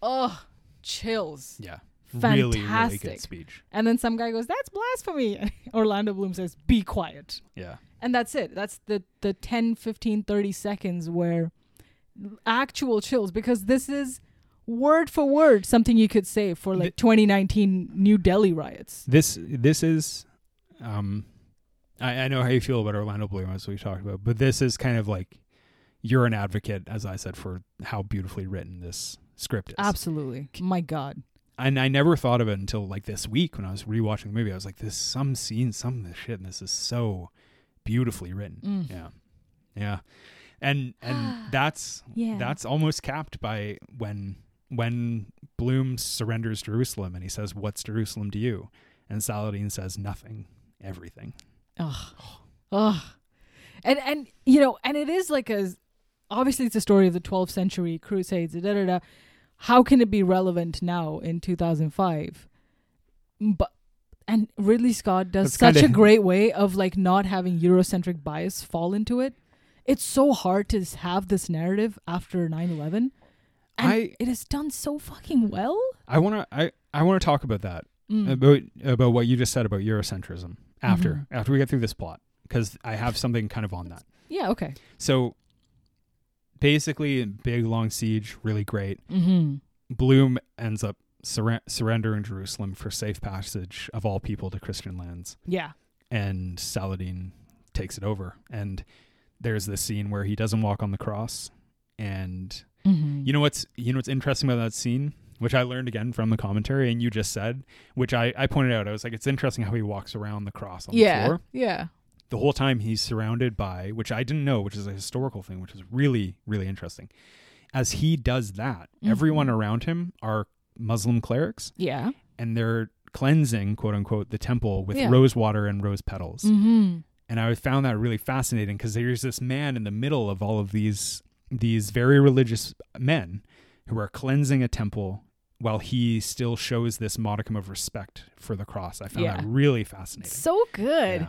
Oh, chills. Yeah. Fantastic. Really, really good speech. And then some guy goes, "That's blasphemy." And Orlando Bloom says, "Be quiet." Yeah. And that's it. That's the, the ten, fifteen, thirty seconds where actual chills, because this is word for word something you could say for like the, twenty nineteen New Delhi riots. This this is, um, I, I know how you feel about Orlando Bloom, as we talked about, but this is kind of like, you're an advocate, as I said, for how beautifully written this script is. Absolutely. My God. And I never thought of it until like this week when I was rewatching the movie. I was like, there's some scenes, some of this shit, and this is so beautifully written. Mm. Yeah. Yeah. And and that's yeah. that's almost capped by when when Bloom surrenders Jerusalem and he says, "What's Jerusalem to you?" And Saladin says, "Nothing, everything." Ugh. Ugh. And and you know, and it is like a obviously, it's a story of the twelfth century Crusades, da, da, da. How can it be relevant now in two thousand five? But and Ridley Scott does That's such kinda... a great way of like not having Eurocentric bias fall into it. It's so hard to have this narrative after nine eleven, and I, it is done so fucking well. I wanna I, I wanna talk about that mm. about about what you just said about Eurocentrism after mm-hmm. after we get through this plot, because I have something kind of on that. Yeah. Okay. So. Basically, big, long siege, really great. Mm-hmm. Bloom ends up sur- surrendering Jerusalem for safe passage of all people to Christian lands. Yeah. And Saladin takes it over. And there's this scene where he doesn't walk on the cross. And mm-hmm. you know what's you know what's interesting about that scene, which I learned again from the commentary, and you just said, which I, I pointed out. I was like, it's interesting how he walks around the cross on yeah. the floor. Yeah, yeah. The whole time he's surrounded by, which I didn't know, which is a historical thing, which is really, really interesting. As he does that, mm-hmm. everyone around him are Muslim clerics. Yeah. And they're cleansing, quote unquote, the temple with yeah. rose water and rose petals. Mm-hmm. And I found that really fascinating, because there's this man in the middle of all of these, these very religious men who are cleansing a temple while he still shows this modicum of respect for the cross. I found yeah. that really fascinating. So good. Yeah.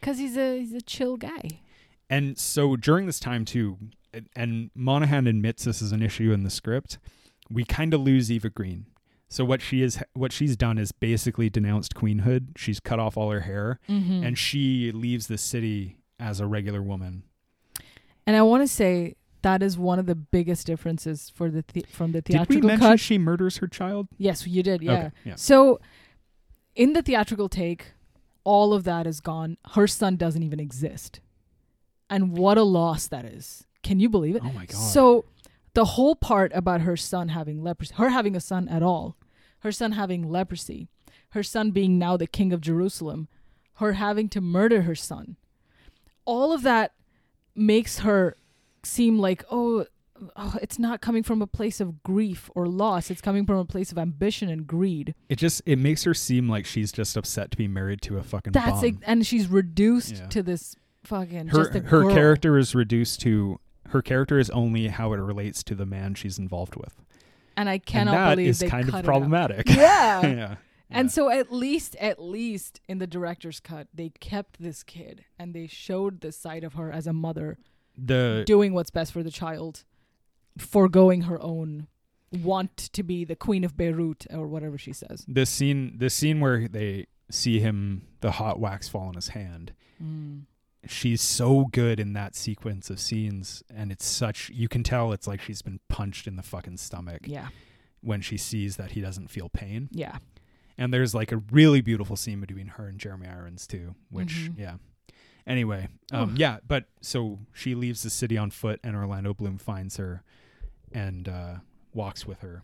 Because he's a he's a chill guy. And so during this time, too, and Monahan admits this is an issue in the script, we kind of lose Eva Green. So what she is what she's done is basically denounced queenhood. She's cut off all her hair, mm-hmm. and she leaves the city as a regular woman. And I want to say that is one of the biggest differences for the, the from the theatrical cut. Did we mention cut. She murders her child? Yes, you did, yeah. Okay, yeah. So in the theatrical take... all of that is gone. Her son doesn't even exist. And what a loss that is. Can you believe it? Oh my God. So the whole part about her son having leprosy, her having a son at all, her son having leprosy, her son being now the king of Jerusalem, her having to murder her son. All of that makes her seem like, oh, oh, it's not coming from a place of grief or loss. It's coming from a place of ambition and greed. It just, it makes her seem like she's just upset to be married to a fucking That's bomb. Like, and she's reduced yeah. to this fucking, her, just a her girl. character is reduced to, her character is only how it relates to the man she's involved with. And I cannot and that believe is they kind cut of problematic. Yeah. yeah. And yeah. so at least, at least in the director's cut, they kept this kid and they showed this side of her as a mother the, doing what's best for the child, foregoing her own want to be the queen of Beirut or whatever she says. This scene, this scene where they see him, the hot wax fall in his hand. Mm. She's so good in that sequence of scenes. And it's such, you can tell it's like she's been punched in the fucking stomach. Yeah. When she sees that he doesn't feel pain. Yeah. And there's like a really beautiful scene between her and Jeremy Irons too, which, mm-hmm. yeah. Anyway, um, yeah, but so she leaves the city on foot and Orlando Bloom finds her and uh, walks with her.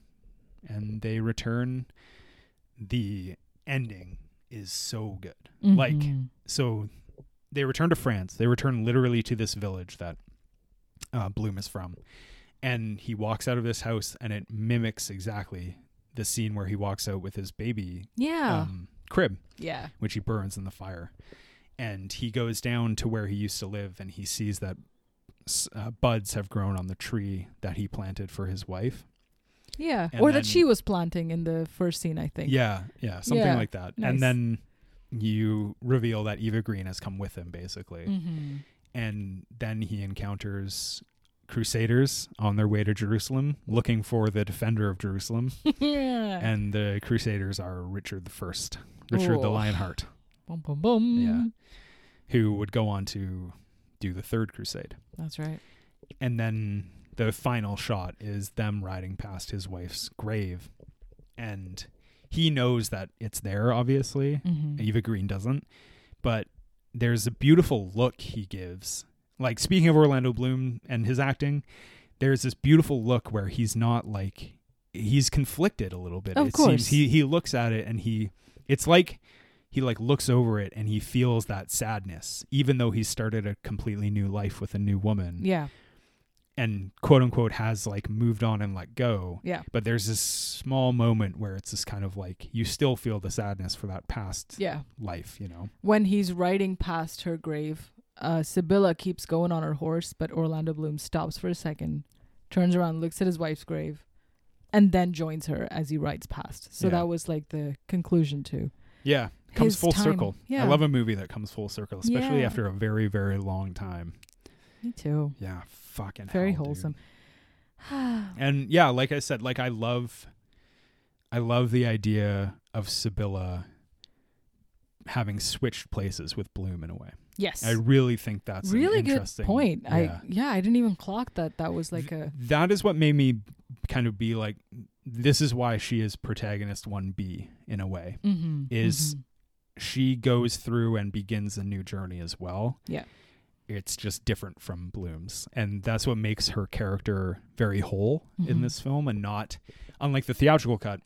And they return. The ending is so good. Mm-hmm. Like, so they return to France. They return literally to this village that uh, Bloom is from. And he walks out of this house and it mimics exactly the scene where he walks out with his baby yeah. um, crib, yeah, which he burns in the fire. And he goes down to where he used to live and he sees that uh, buds have grown on the tree that he planted for his wife. Yeah, and or then, that she was planting in the first scene, I think. Yeah, yeah, something yeah. like that. Nice. And then you reveal that Eva Green has come with him, basically. Mm-hmm. And then he encounters Crusaders on their way to Jerusalem looking for the defender of Jerusalem. yeah. And the Crusaders are Richard the First, Richard oh. the Lionheart. Boom, boom, boom. Yeah. Who would go on to do the Third Crusade. That's right. And then the final shot is them riding past his wife's grave. And he knows that it's there, obviously. Mm-hmm. Eva Green doesn't. But there's a beautiful look he gives. Like, speaking of Orlando Bloom and his acting, there's this beautiful look where he's not like, he's conflicted a little bit. Of it course. Seems he, he looks at it and he, it's like he like looks over it and he feels that sadness, even though he started a completely new life with a new woman. Yeah. And quote unquote has like moved on and let go. Yeah. But there's this small moment where it's this kind of like, you still feel the sadness for that past yeah. life, you know? When he's riding past her grave, Uh, Sibylla keeps going on her horse, but Orlando Bloom stops for a second, turns around, looks at his wife's grave, and then joins her as he rides past. So yeah. that was like the conclusion too. Yeah, comes his full time. circle. Yeah. I love a movie that comes full circle, especially yeah. after a very, very long time. Me too. Yeah, fucking very hell, wholesome. And yeah, like I said, like I love, I love the idea of Sibylla having switched places with Bloom in a way. Yes, I really think that's really an interesting good point. Yeah. I yeah, I didn't even clock that. That was like a. That is what made me kind of be like, this is why she is protagonist one B in a way. Mm-hmm. Is mm-hmm. she goes through and begins a new journey as well. Yeah, it's just different from Bloom's, and that's what makes her character very whole mm-hmm. in this film, and not unlike the theatrical cut,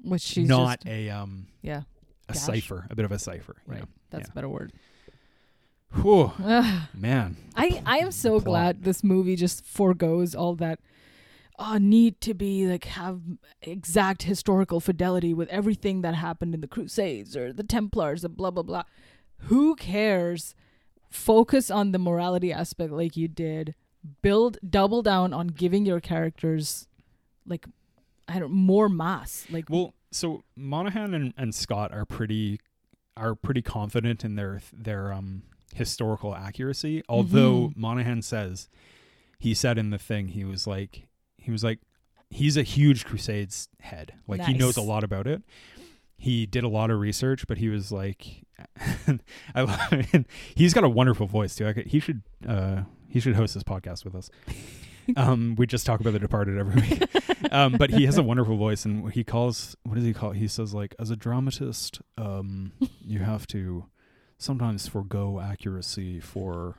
which she's not just, a um yeah a Dash. cipher, a bit of a cipher. Right, you know? That's yeah. a better word. Whew, man. I, I am so Plot. glad this movie just forgoes all that uh, need to be like have exact historical fidelity with everything that happened in the Crusades or the Templars and blah, blah, blah. Who cares? Focus on the morality aspect like you did. Build, double down on giving your characters like, I don't more mass. Like, well, so Monahan and, and Scott are pretty, are pretty confident in their, their, um, historical accuracy, although mm-hmm. Monahan says he said in the thing he was like he was like he's a huge Crusades head, like nice. he knows a lot about it, he did a lot of research, but he was like I love it. He's got a wonderful voice too. I could, he should uh he should host this podcast with us. Um we just talk about The Departed every week. Um but he has a wonderful voice, and he calls what does he call it? He says like, as a dramatist um you have to sometimes forgo accuracy for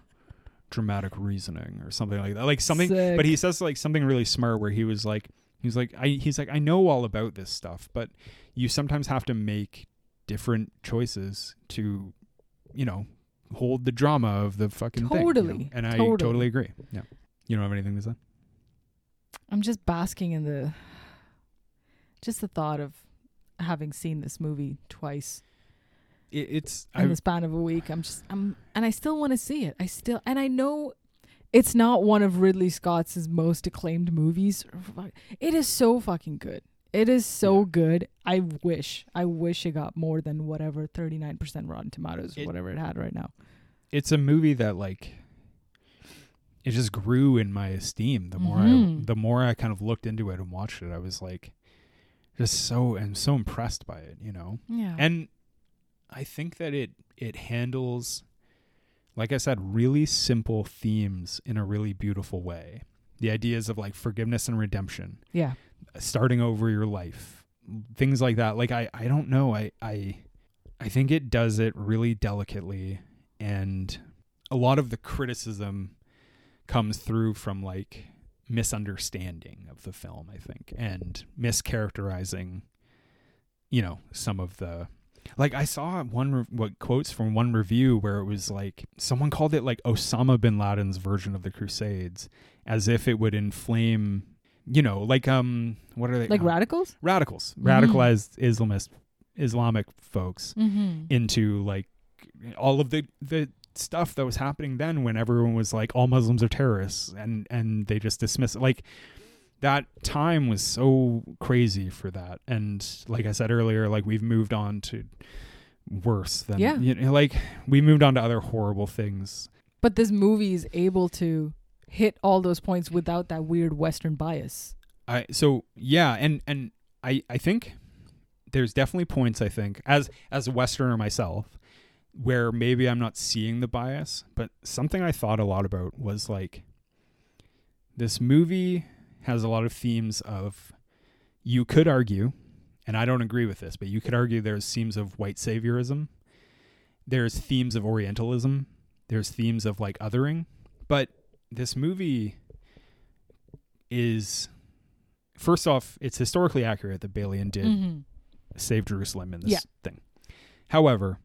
dramatic reasoning or something like that. Like something, Sick. But he says like something really smart where he was like, He's like, I, he's like, I know all about this stuff, but you sometimes have to make different choices to, you know, hold the drama of the fucking totally. thing. Totally. You know? And I totally. totally agree. Yeah. You don't have anything to say? I'm just basking in the, just the thought of having seen this movie twice. It, it's in I've, the span of a week. I'm just, I'm, and I still want to see it. I still, and I know it's not one of Ridley Scott's most acclaimed movies. It is so fucking good. It is so yeah. good. I wish, I wish it got more than whatever thirty-nine percent Rotten Tomatoes or it, whatever it had right now. It's a movie that like, it just grew in my esteem. The more mm-hmm. I, the more I kind of looked into it and watched it, I was like, just so, I'm so impressed by it, you know? Yeah. And I think that it, it handles, like I said, really simple themes in a really beautiful way. The ideas of like forgiveness and redemption. Yeah. Starting over your life, things like that. Like, I, I don't know. I, I, I think it does it really delicately. And a lot of the criticism comes through from like misunderstanding of the film, I think, and mischaracterizing, you know, some of the, like I saw one re- what quotes from one review where it was like someone called it like Osama bin Laden's version of the Crusades, as if it would inflame, you know, like um what are they like called? radicals radicals mm-hmm. radicalized Islamist Islamic folks mm-hmm. into like all of the the stuff that was happening then when everyone was like all Muslims are terrorists and and they just dismiss it. Like that time was so crazy for that, and like I said earlier, like we've moved on to worse than yeah. you know, like we moved on to other horrible things, but this movie is able to hit all those points without that weird Western bias. I so yeah and and I I think there's definitely points, I think as as a Westerner myself, where maybe I'm not seeing the bias, but something I thought a lot about was like this movie has a lot of themes of, you could argue, and I don't agree with this, but you could argue there's themes of white saviorism, there's themes of Orientalism, there's themes of like othering, but this movie is, first off, it's historically accurate that Balian did mm-hmm. save Jerusalem in this yeah. thing. However,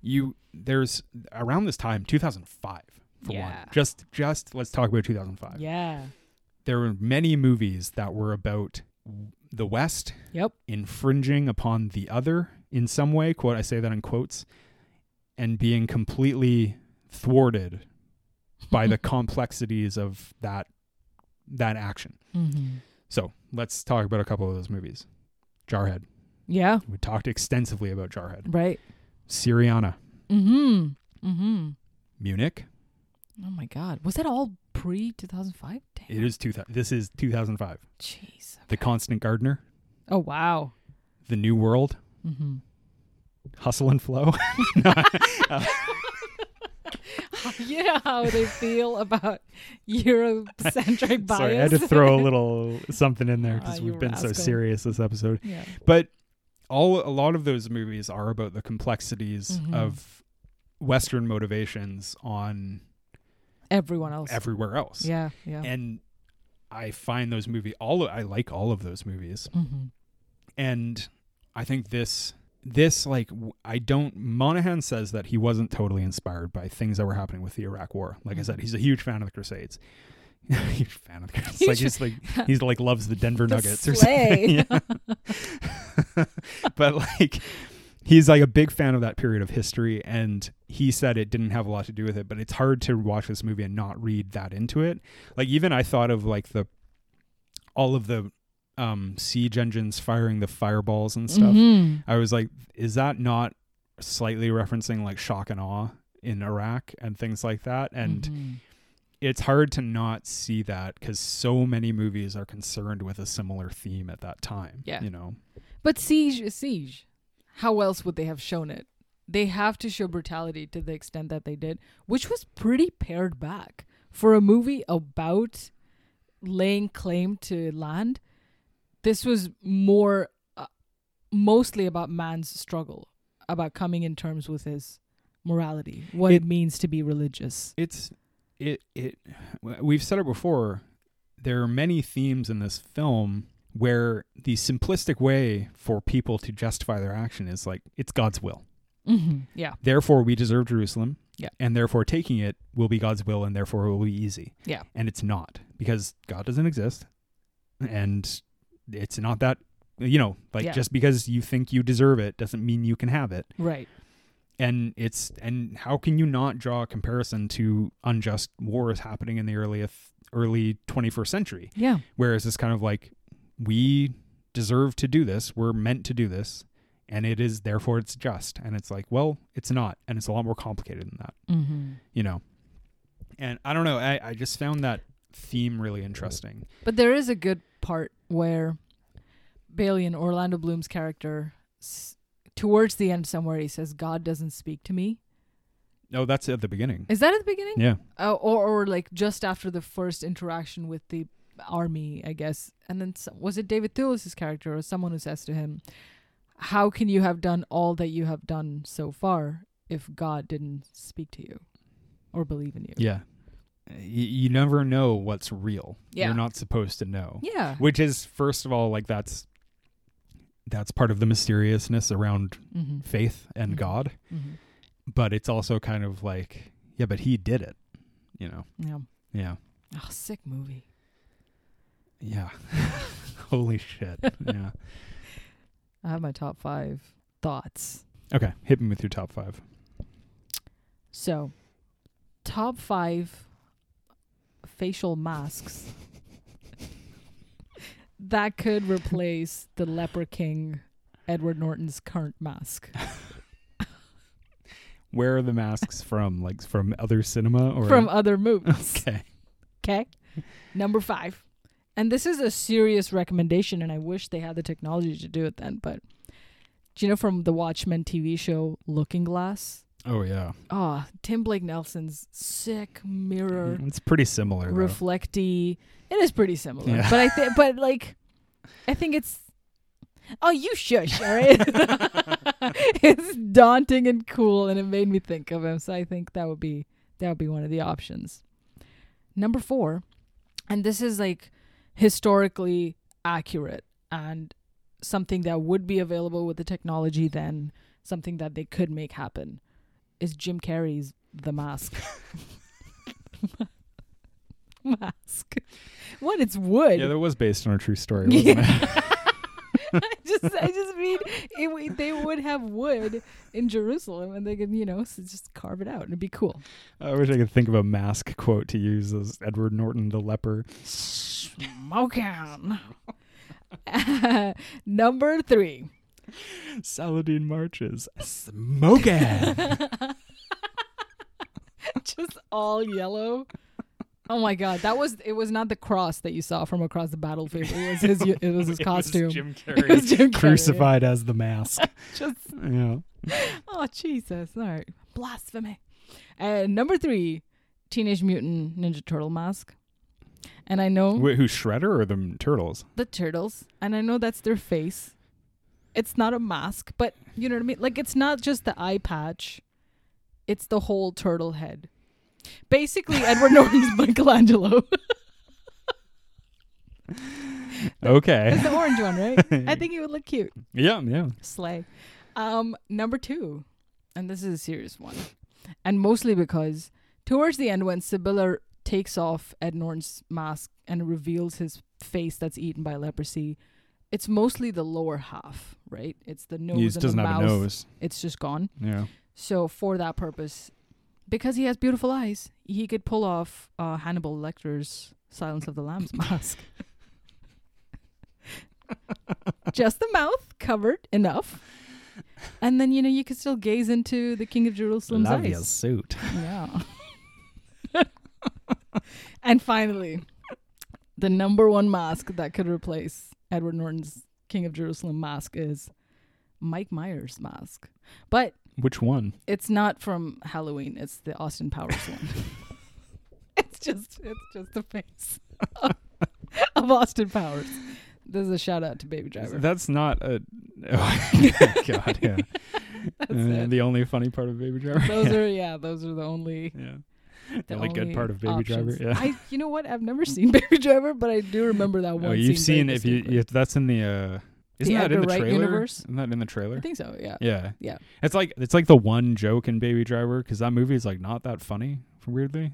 you there's around this time, two thousand five for yeah. one, just just let's talk about two thousand five. Yeah. There were many movies that were about the West yep. infringing upon the other in some way, quote, I say that in quotes, and being completely thwarted by the complexities of that that action. Mm-hmm. So let's talk about a couple of those movies. Jarhead. Yeah. We talked extensively about Jarhead. Right. Syriana. Mm-hmm. Mm-hmm. Munich. Oh my God. Was that all pre two thousand five? Damn. It is two thousand. This is two thousand five. Jeez. Okay. The Constant Gardener. Oh, wow. The New World. Mm-hmm. Hustle and Flow. uh, You know how they feel about Eurocentric bias. Sorry, I had to throw a little something in there because uh, we've been rascal. so serious this episode. Yeah. But all a lot of those movies are about the complexities mm-hmm. of Western motivations on everyone else, everywhere else. Yeah, yeah. And I find those movies all. I like all of those movies, mm-hmm. and I think this. This, like, I don't... Monahan says that he wasn't totally inspired by things that were happening with the Iraq War. Like I said, he's a huge fan of the Crusades. Huge fan of the Crusades. Like, he's, like, he's, like, loves the Denver the Nuggets or something. Yeah. But, like, he's, like, a big fan of that period of history, and he said it didn't have a lot to do with it, but it's hard to watch this movie and not read that into it. Like, even I thought of, like, the... all of the... Um, siege engines firing the fireballs and stuff. Mm-hmm. I was like, is that not slightly referencing like shock and awe in Iraq and things like that? And mm-hmm. it's hard to not see that because so many movies are concerned with a similar theme at that time. Yeah, you know. But siege is siege. How else would they have shown it? They have to show brutality to the extent that they did, which was pretty pared back for a movie about laying claim to land. This was more uh, mostly about man's struggle, about coming in terms with his morality, what it, it means to be religious. It's it it we've said it before. There are many themes in this film where the simplistic way for people to justify their action is like, it's God's will. Mm-hmm. Yeah. Therefore, we deserve Jerusalem. Yeah. And therefore, taking it will be God's will, and therefore it will be easy. Yeah. And it's not, because God doesn't exist, and it's not that, you know, like yeah. just because you think you deserve it doesn't mean you can have it. Right. And it's, and how can you not draw a comparison to unjust wars happening in the early, early twenty-first century? Yeah. Whereas it's kind of like, we deserve to do this. We're meant to do this. And it is, therefore it's just. And it's like, well, it's not. And it's a lot more complicated than that, mm-hmm. you know? And I don't know. I, I just found that theme really interesting. But there is a good part where Balian, Orlando Bloom's character, s- towards the end somewhere, he says, God doesn't speak to me. No, that's at the beginning. Is that at the beginning? Yeah. Uh, or, or like just after the first interaction with the army, I guess. And then some, was it David Thewlis' character or someone who says to him, how can you have done all that you have done so far if God didn't speak to you or believe in you? Yeah. You, you never know what's real. Yeah. You're not supposed to know. Yeah. Which is, first of all, like that's that's part of the mysteriousness around mm-hmm. faith and mm-hmm. God. Mm-hmm. But it's also kind of like, yeah, but he did it, you know? Yeah. Yeah. Oh, sick movie. Yeah. Holy shit. Yeah. I have my top five thoughts. Okay. Hit me with your top five. So, top five facial masks that could replace the Leper King, Edward Norton's current mask. Where are the masks from? Like from other cinema? Or from other movies. Okay. Okay. Number five. And this is a serious recommendation, and I wish they had the technology to do it then. But do you know from the Watchmen T V show Looking Glass? Oh, yeah. Oh, Tim Blake Nelson's sick mirror. It's pretty similar. Reflecty. Though. It is pretty similar. Yeah. But I think, but like, I think it's. Oh, you shush, all right? It's daunting and cool, and it made me think of him. So I think that would be that would be one of the options. Number four, and this is like historically accurate and something that would be available with the technology then, something that they could make happen, is Jim Carrey's The Mask. Mask. What? It's wood. Yeah, that was based on a true story, wasn't yeah. it? I just, I just mean it, they would have wood in Jerusalem and they could, you know, so just carve it out and it'd be cool. I wish I could think of a mask quote to use as Edward Norton the leper. Smokin'. Uh, number three. Saladin marches. Smokin'. Just all yellow. Oh my God. That was, it was not the cross that you saw from across the battlefield. It was his, it was his costume. It was Jim Carrey. It was Jim Carrey. Crucified as the mask. Just, yeah. Oh, Jesus. All right. Blasphemy. Uh, number three, Teenage Mutant Ninja Turtle mask. And I know... Wait, who's Shredder or the Turtles? The Turtles. And I know that's their face. It's not a mask, but you know what I mean? Like, it's not just the eye patch. It's the whole turtle head. Basically, Edward Norton's Michelangelo. Okay. It's the orange one, right? I think it would look cute. Yeah, yeah. Slay. Um, number two. And this is a serious one. And mostly because towards the end when Sibylla takes off Ed Norton's mask and reveals his face that's eaten by leprosy, it's mostly the lower half, right? It's the nose. He just and doesn't the have mouth. A nose. It's just gone. Yeah. So for that purpose, because he has beautiful eyes, he could pull off uh, Hannibal Lecter's Silence of the Lambs mask. Just the mouth covered enough. And then, you know, you could still gaze into the King of Jerusalem's Love eyes. Love your suit. Yeah. And finally, the number one mask that could replace Edward Norton's King of Jerusalem mask is Mike Myers' mask. But which one? It's not from Halloween. It's the Austin Powers one. It's just it's just the face of, of Austin Powers. This is a shout out to Baby Driver. That's not a... Oh, God, yeah. That's uh, the only funny part of Baby Driver. Those yeah. are, yeah, those are the only... Yeah. The only, only good part of Baby options. Driver. Yeah. I, you know what? I've never seen Baby Driver, but I do remember that one. Oh, you've scene seen if you, you that's in the uh, isn't the that Edgar in the Wright trailer? Universe? Isn't that in the trailer? I think so. Yeah. Yeah. Yeah. It's like it's like the one joke in Baby Driver because that movie is like not that funny. Weirdly.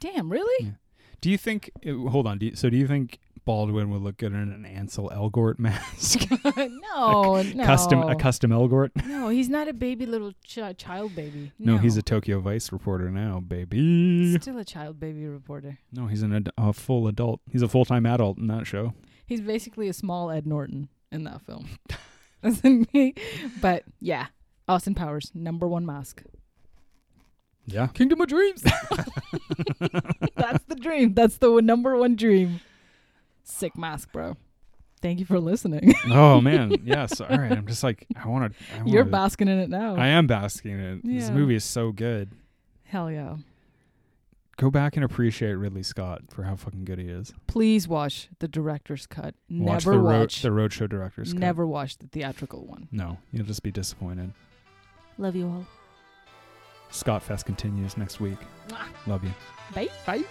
Damn. Really? Yeah. Do you think? It, hold on. Do you, so do you think Baldwin would look good in an Ansel Elgort mask? no, a, no. Custom, a custom Elgort? No, he's not a baby little ch- child baby. No. no, he's a Tokyo Vice reporter now, baby. Still a child baby reporter. No, he's an ad- a full adult. He's a full-time adult in that show. He's basically a small Ed Norton in that film. But yeah, Austin Powers, number one mask. Yeah. Kingdom of Dreams. That's the dream. That's the w- number one dream. Sick mask, bro. Thank you for listening. Oh, man. Yes. All right. I'm just like, I want to. You're basking in it now. I am basking in it. Yeah. This movie is so good. Hell yeah. Go back and appreciate Ridley Scott for how fucking good he is. Please watch the director's cut. Watch Never the watch ro- the Roadshow director's Never cut. Never watch the theatrical one. No. You'll just be disappointed. Love you all. Scott Fest continues next week. Mwah. Love you. Bye. Bye.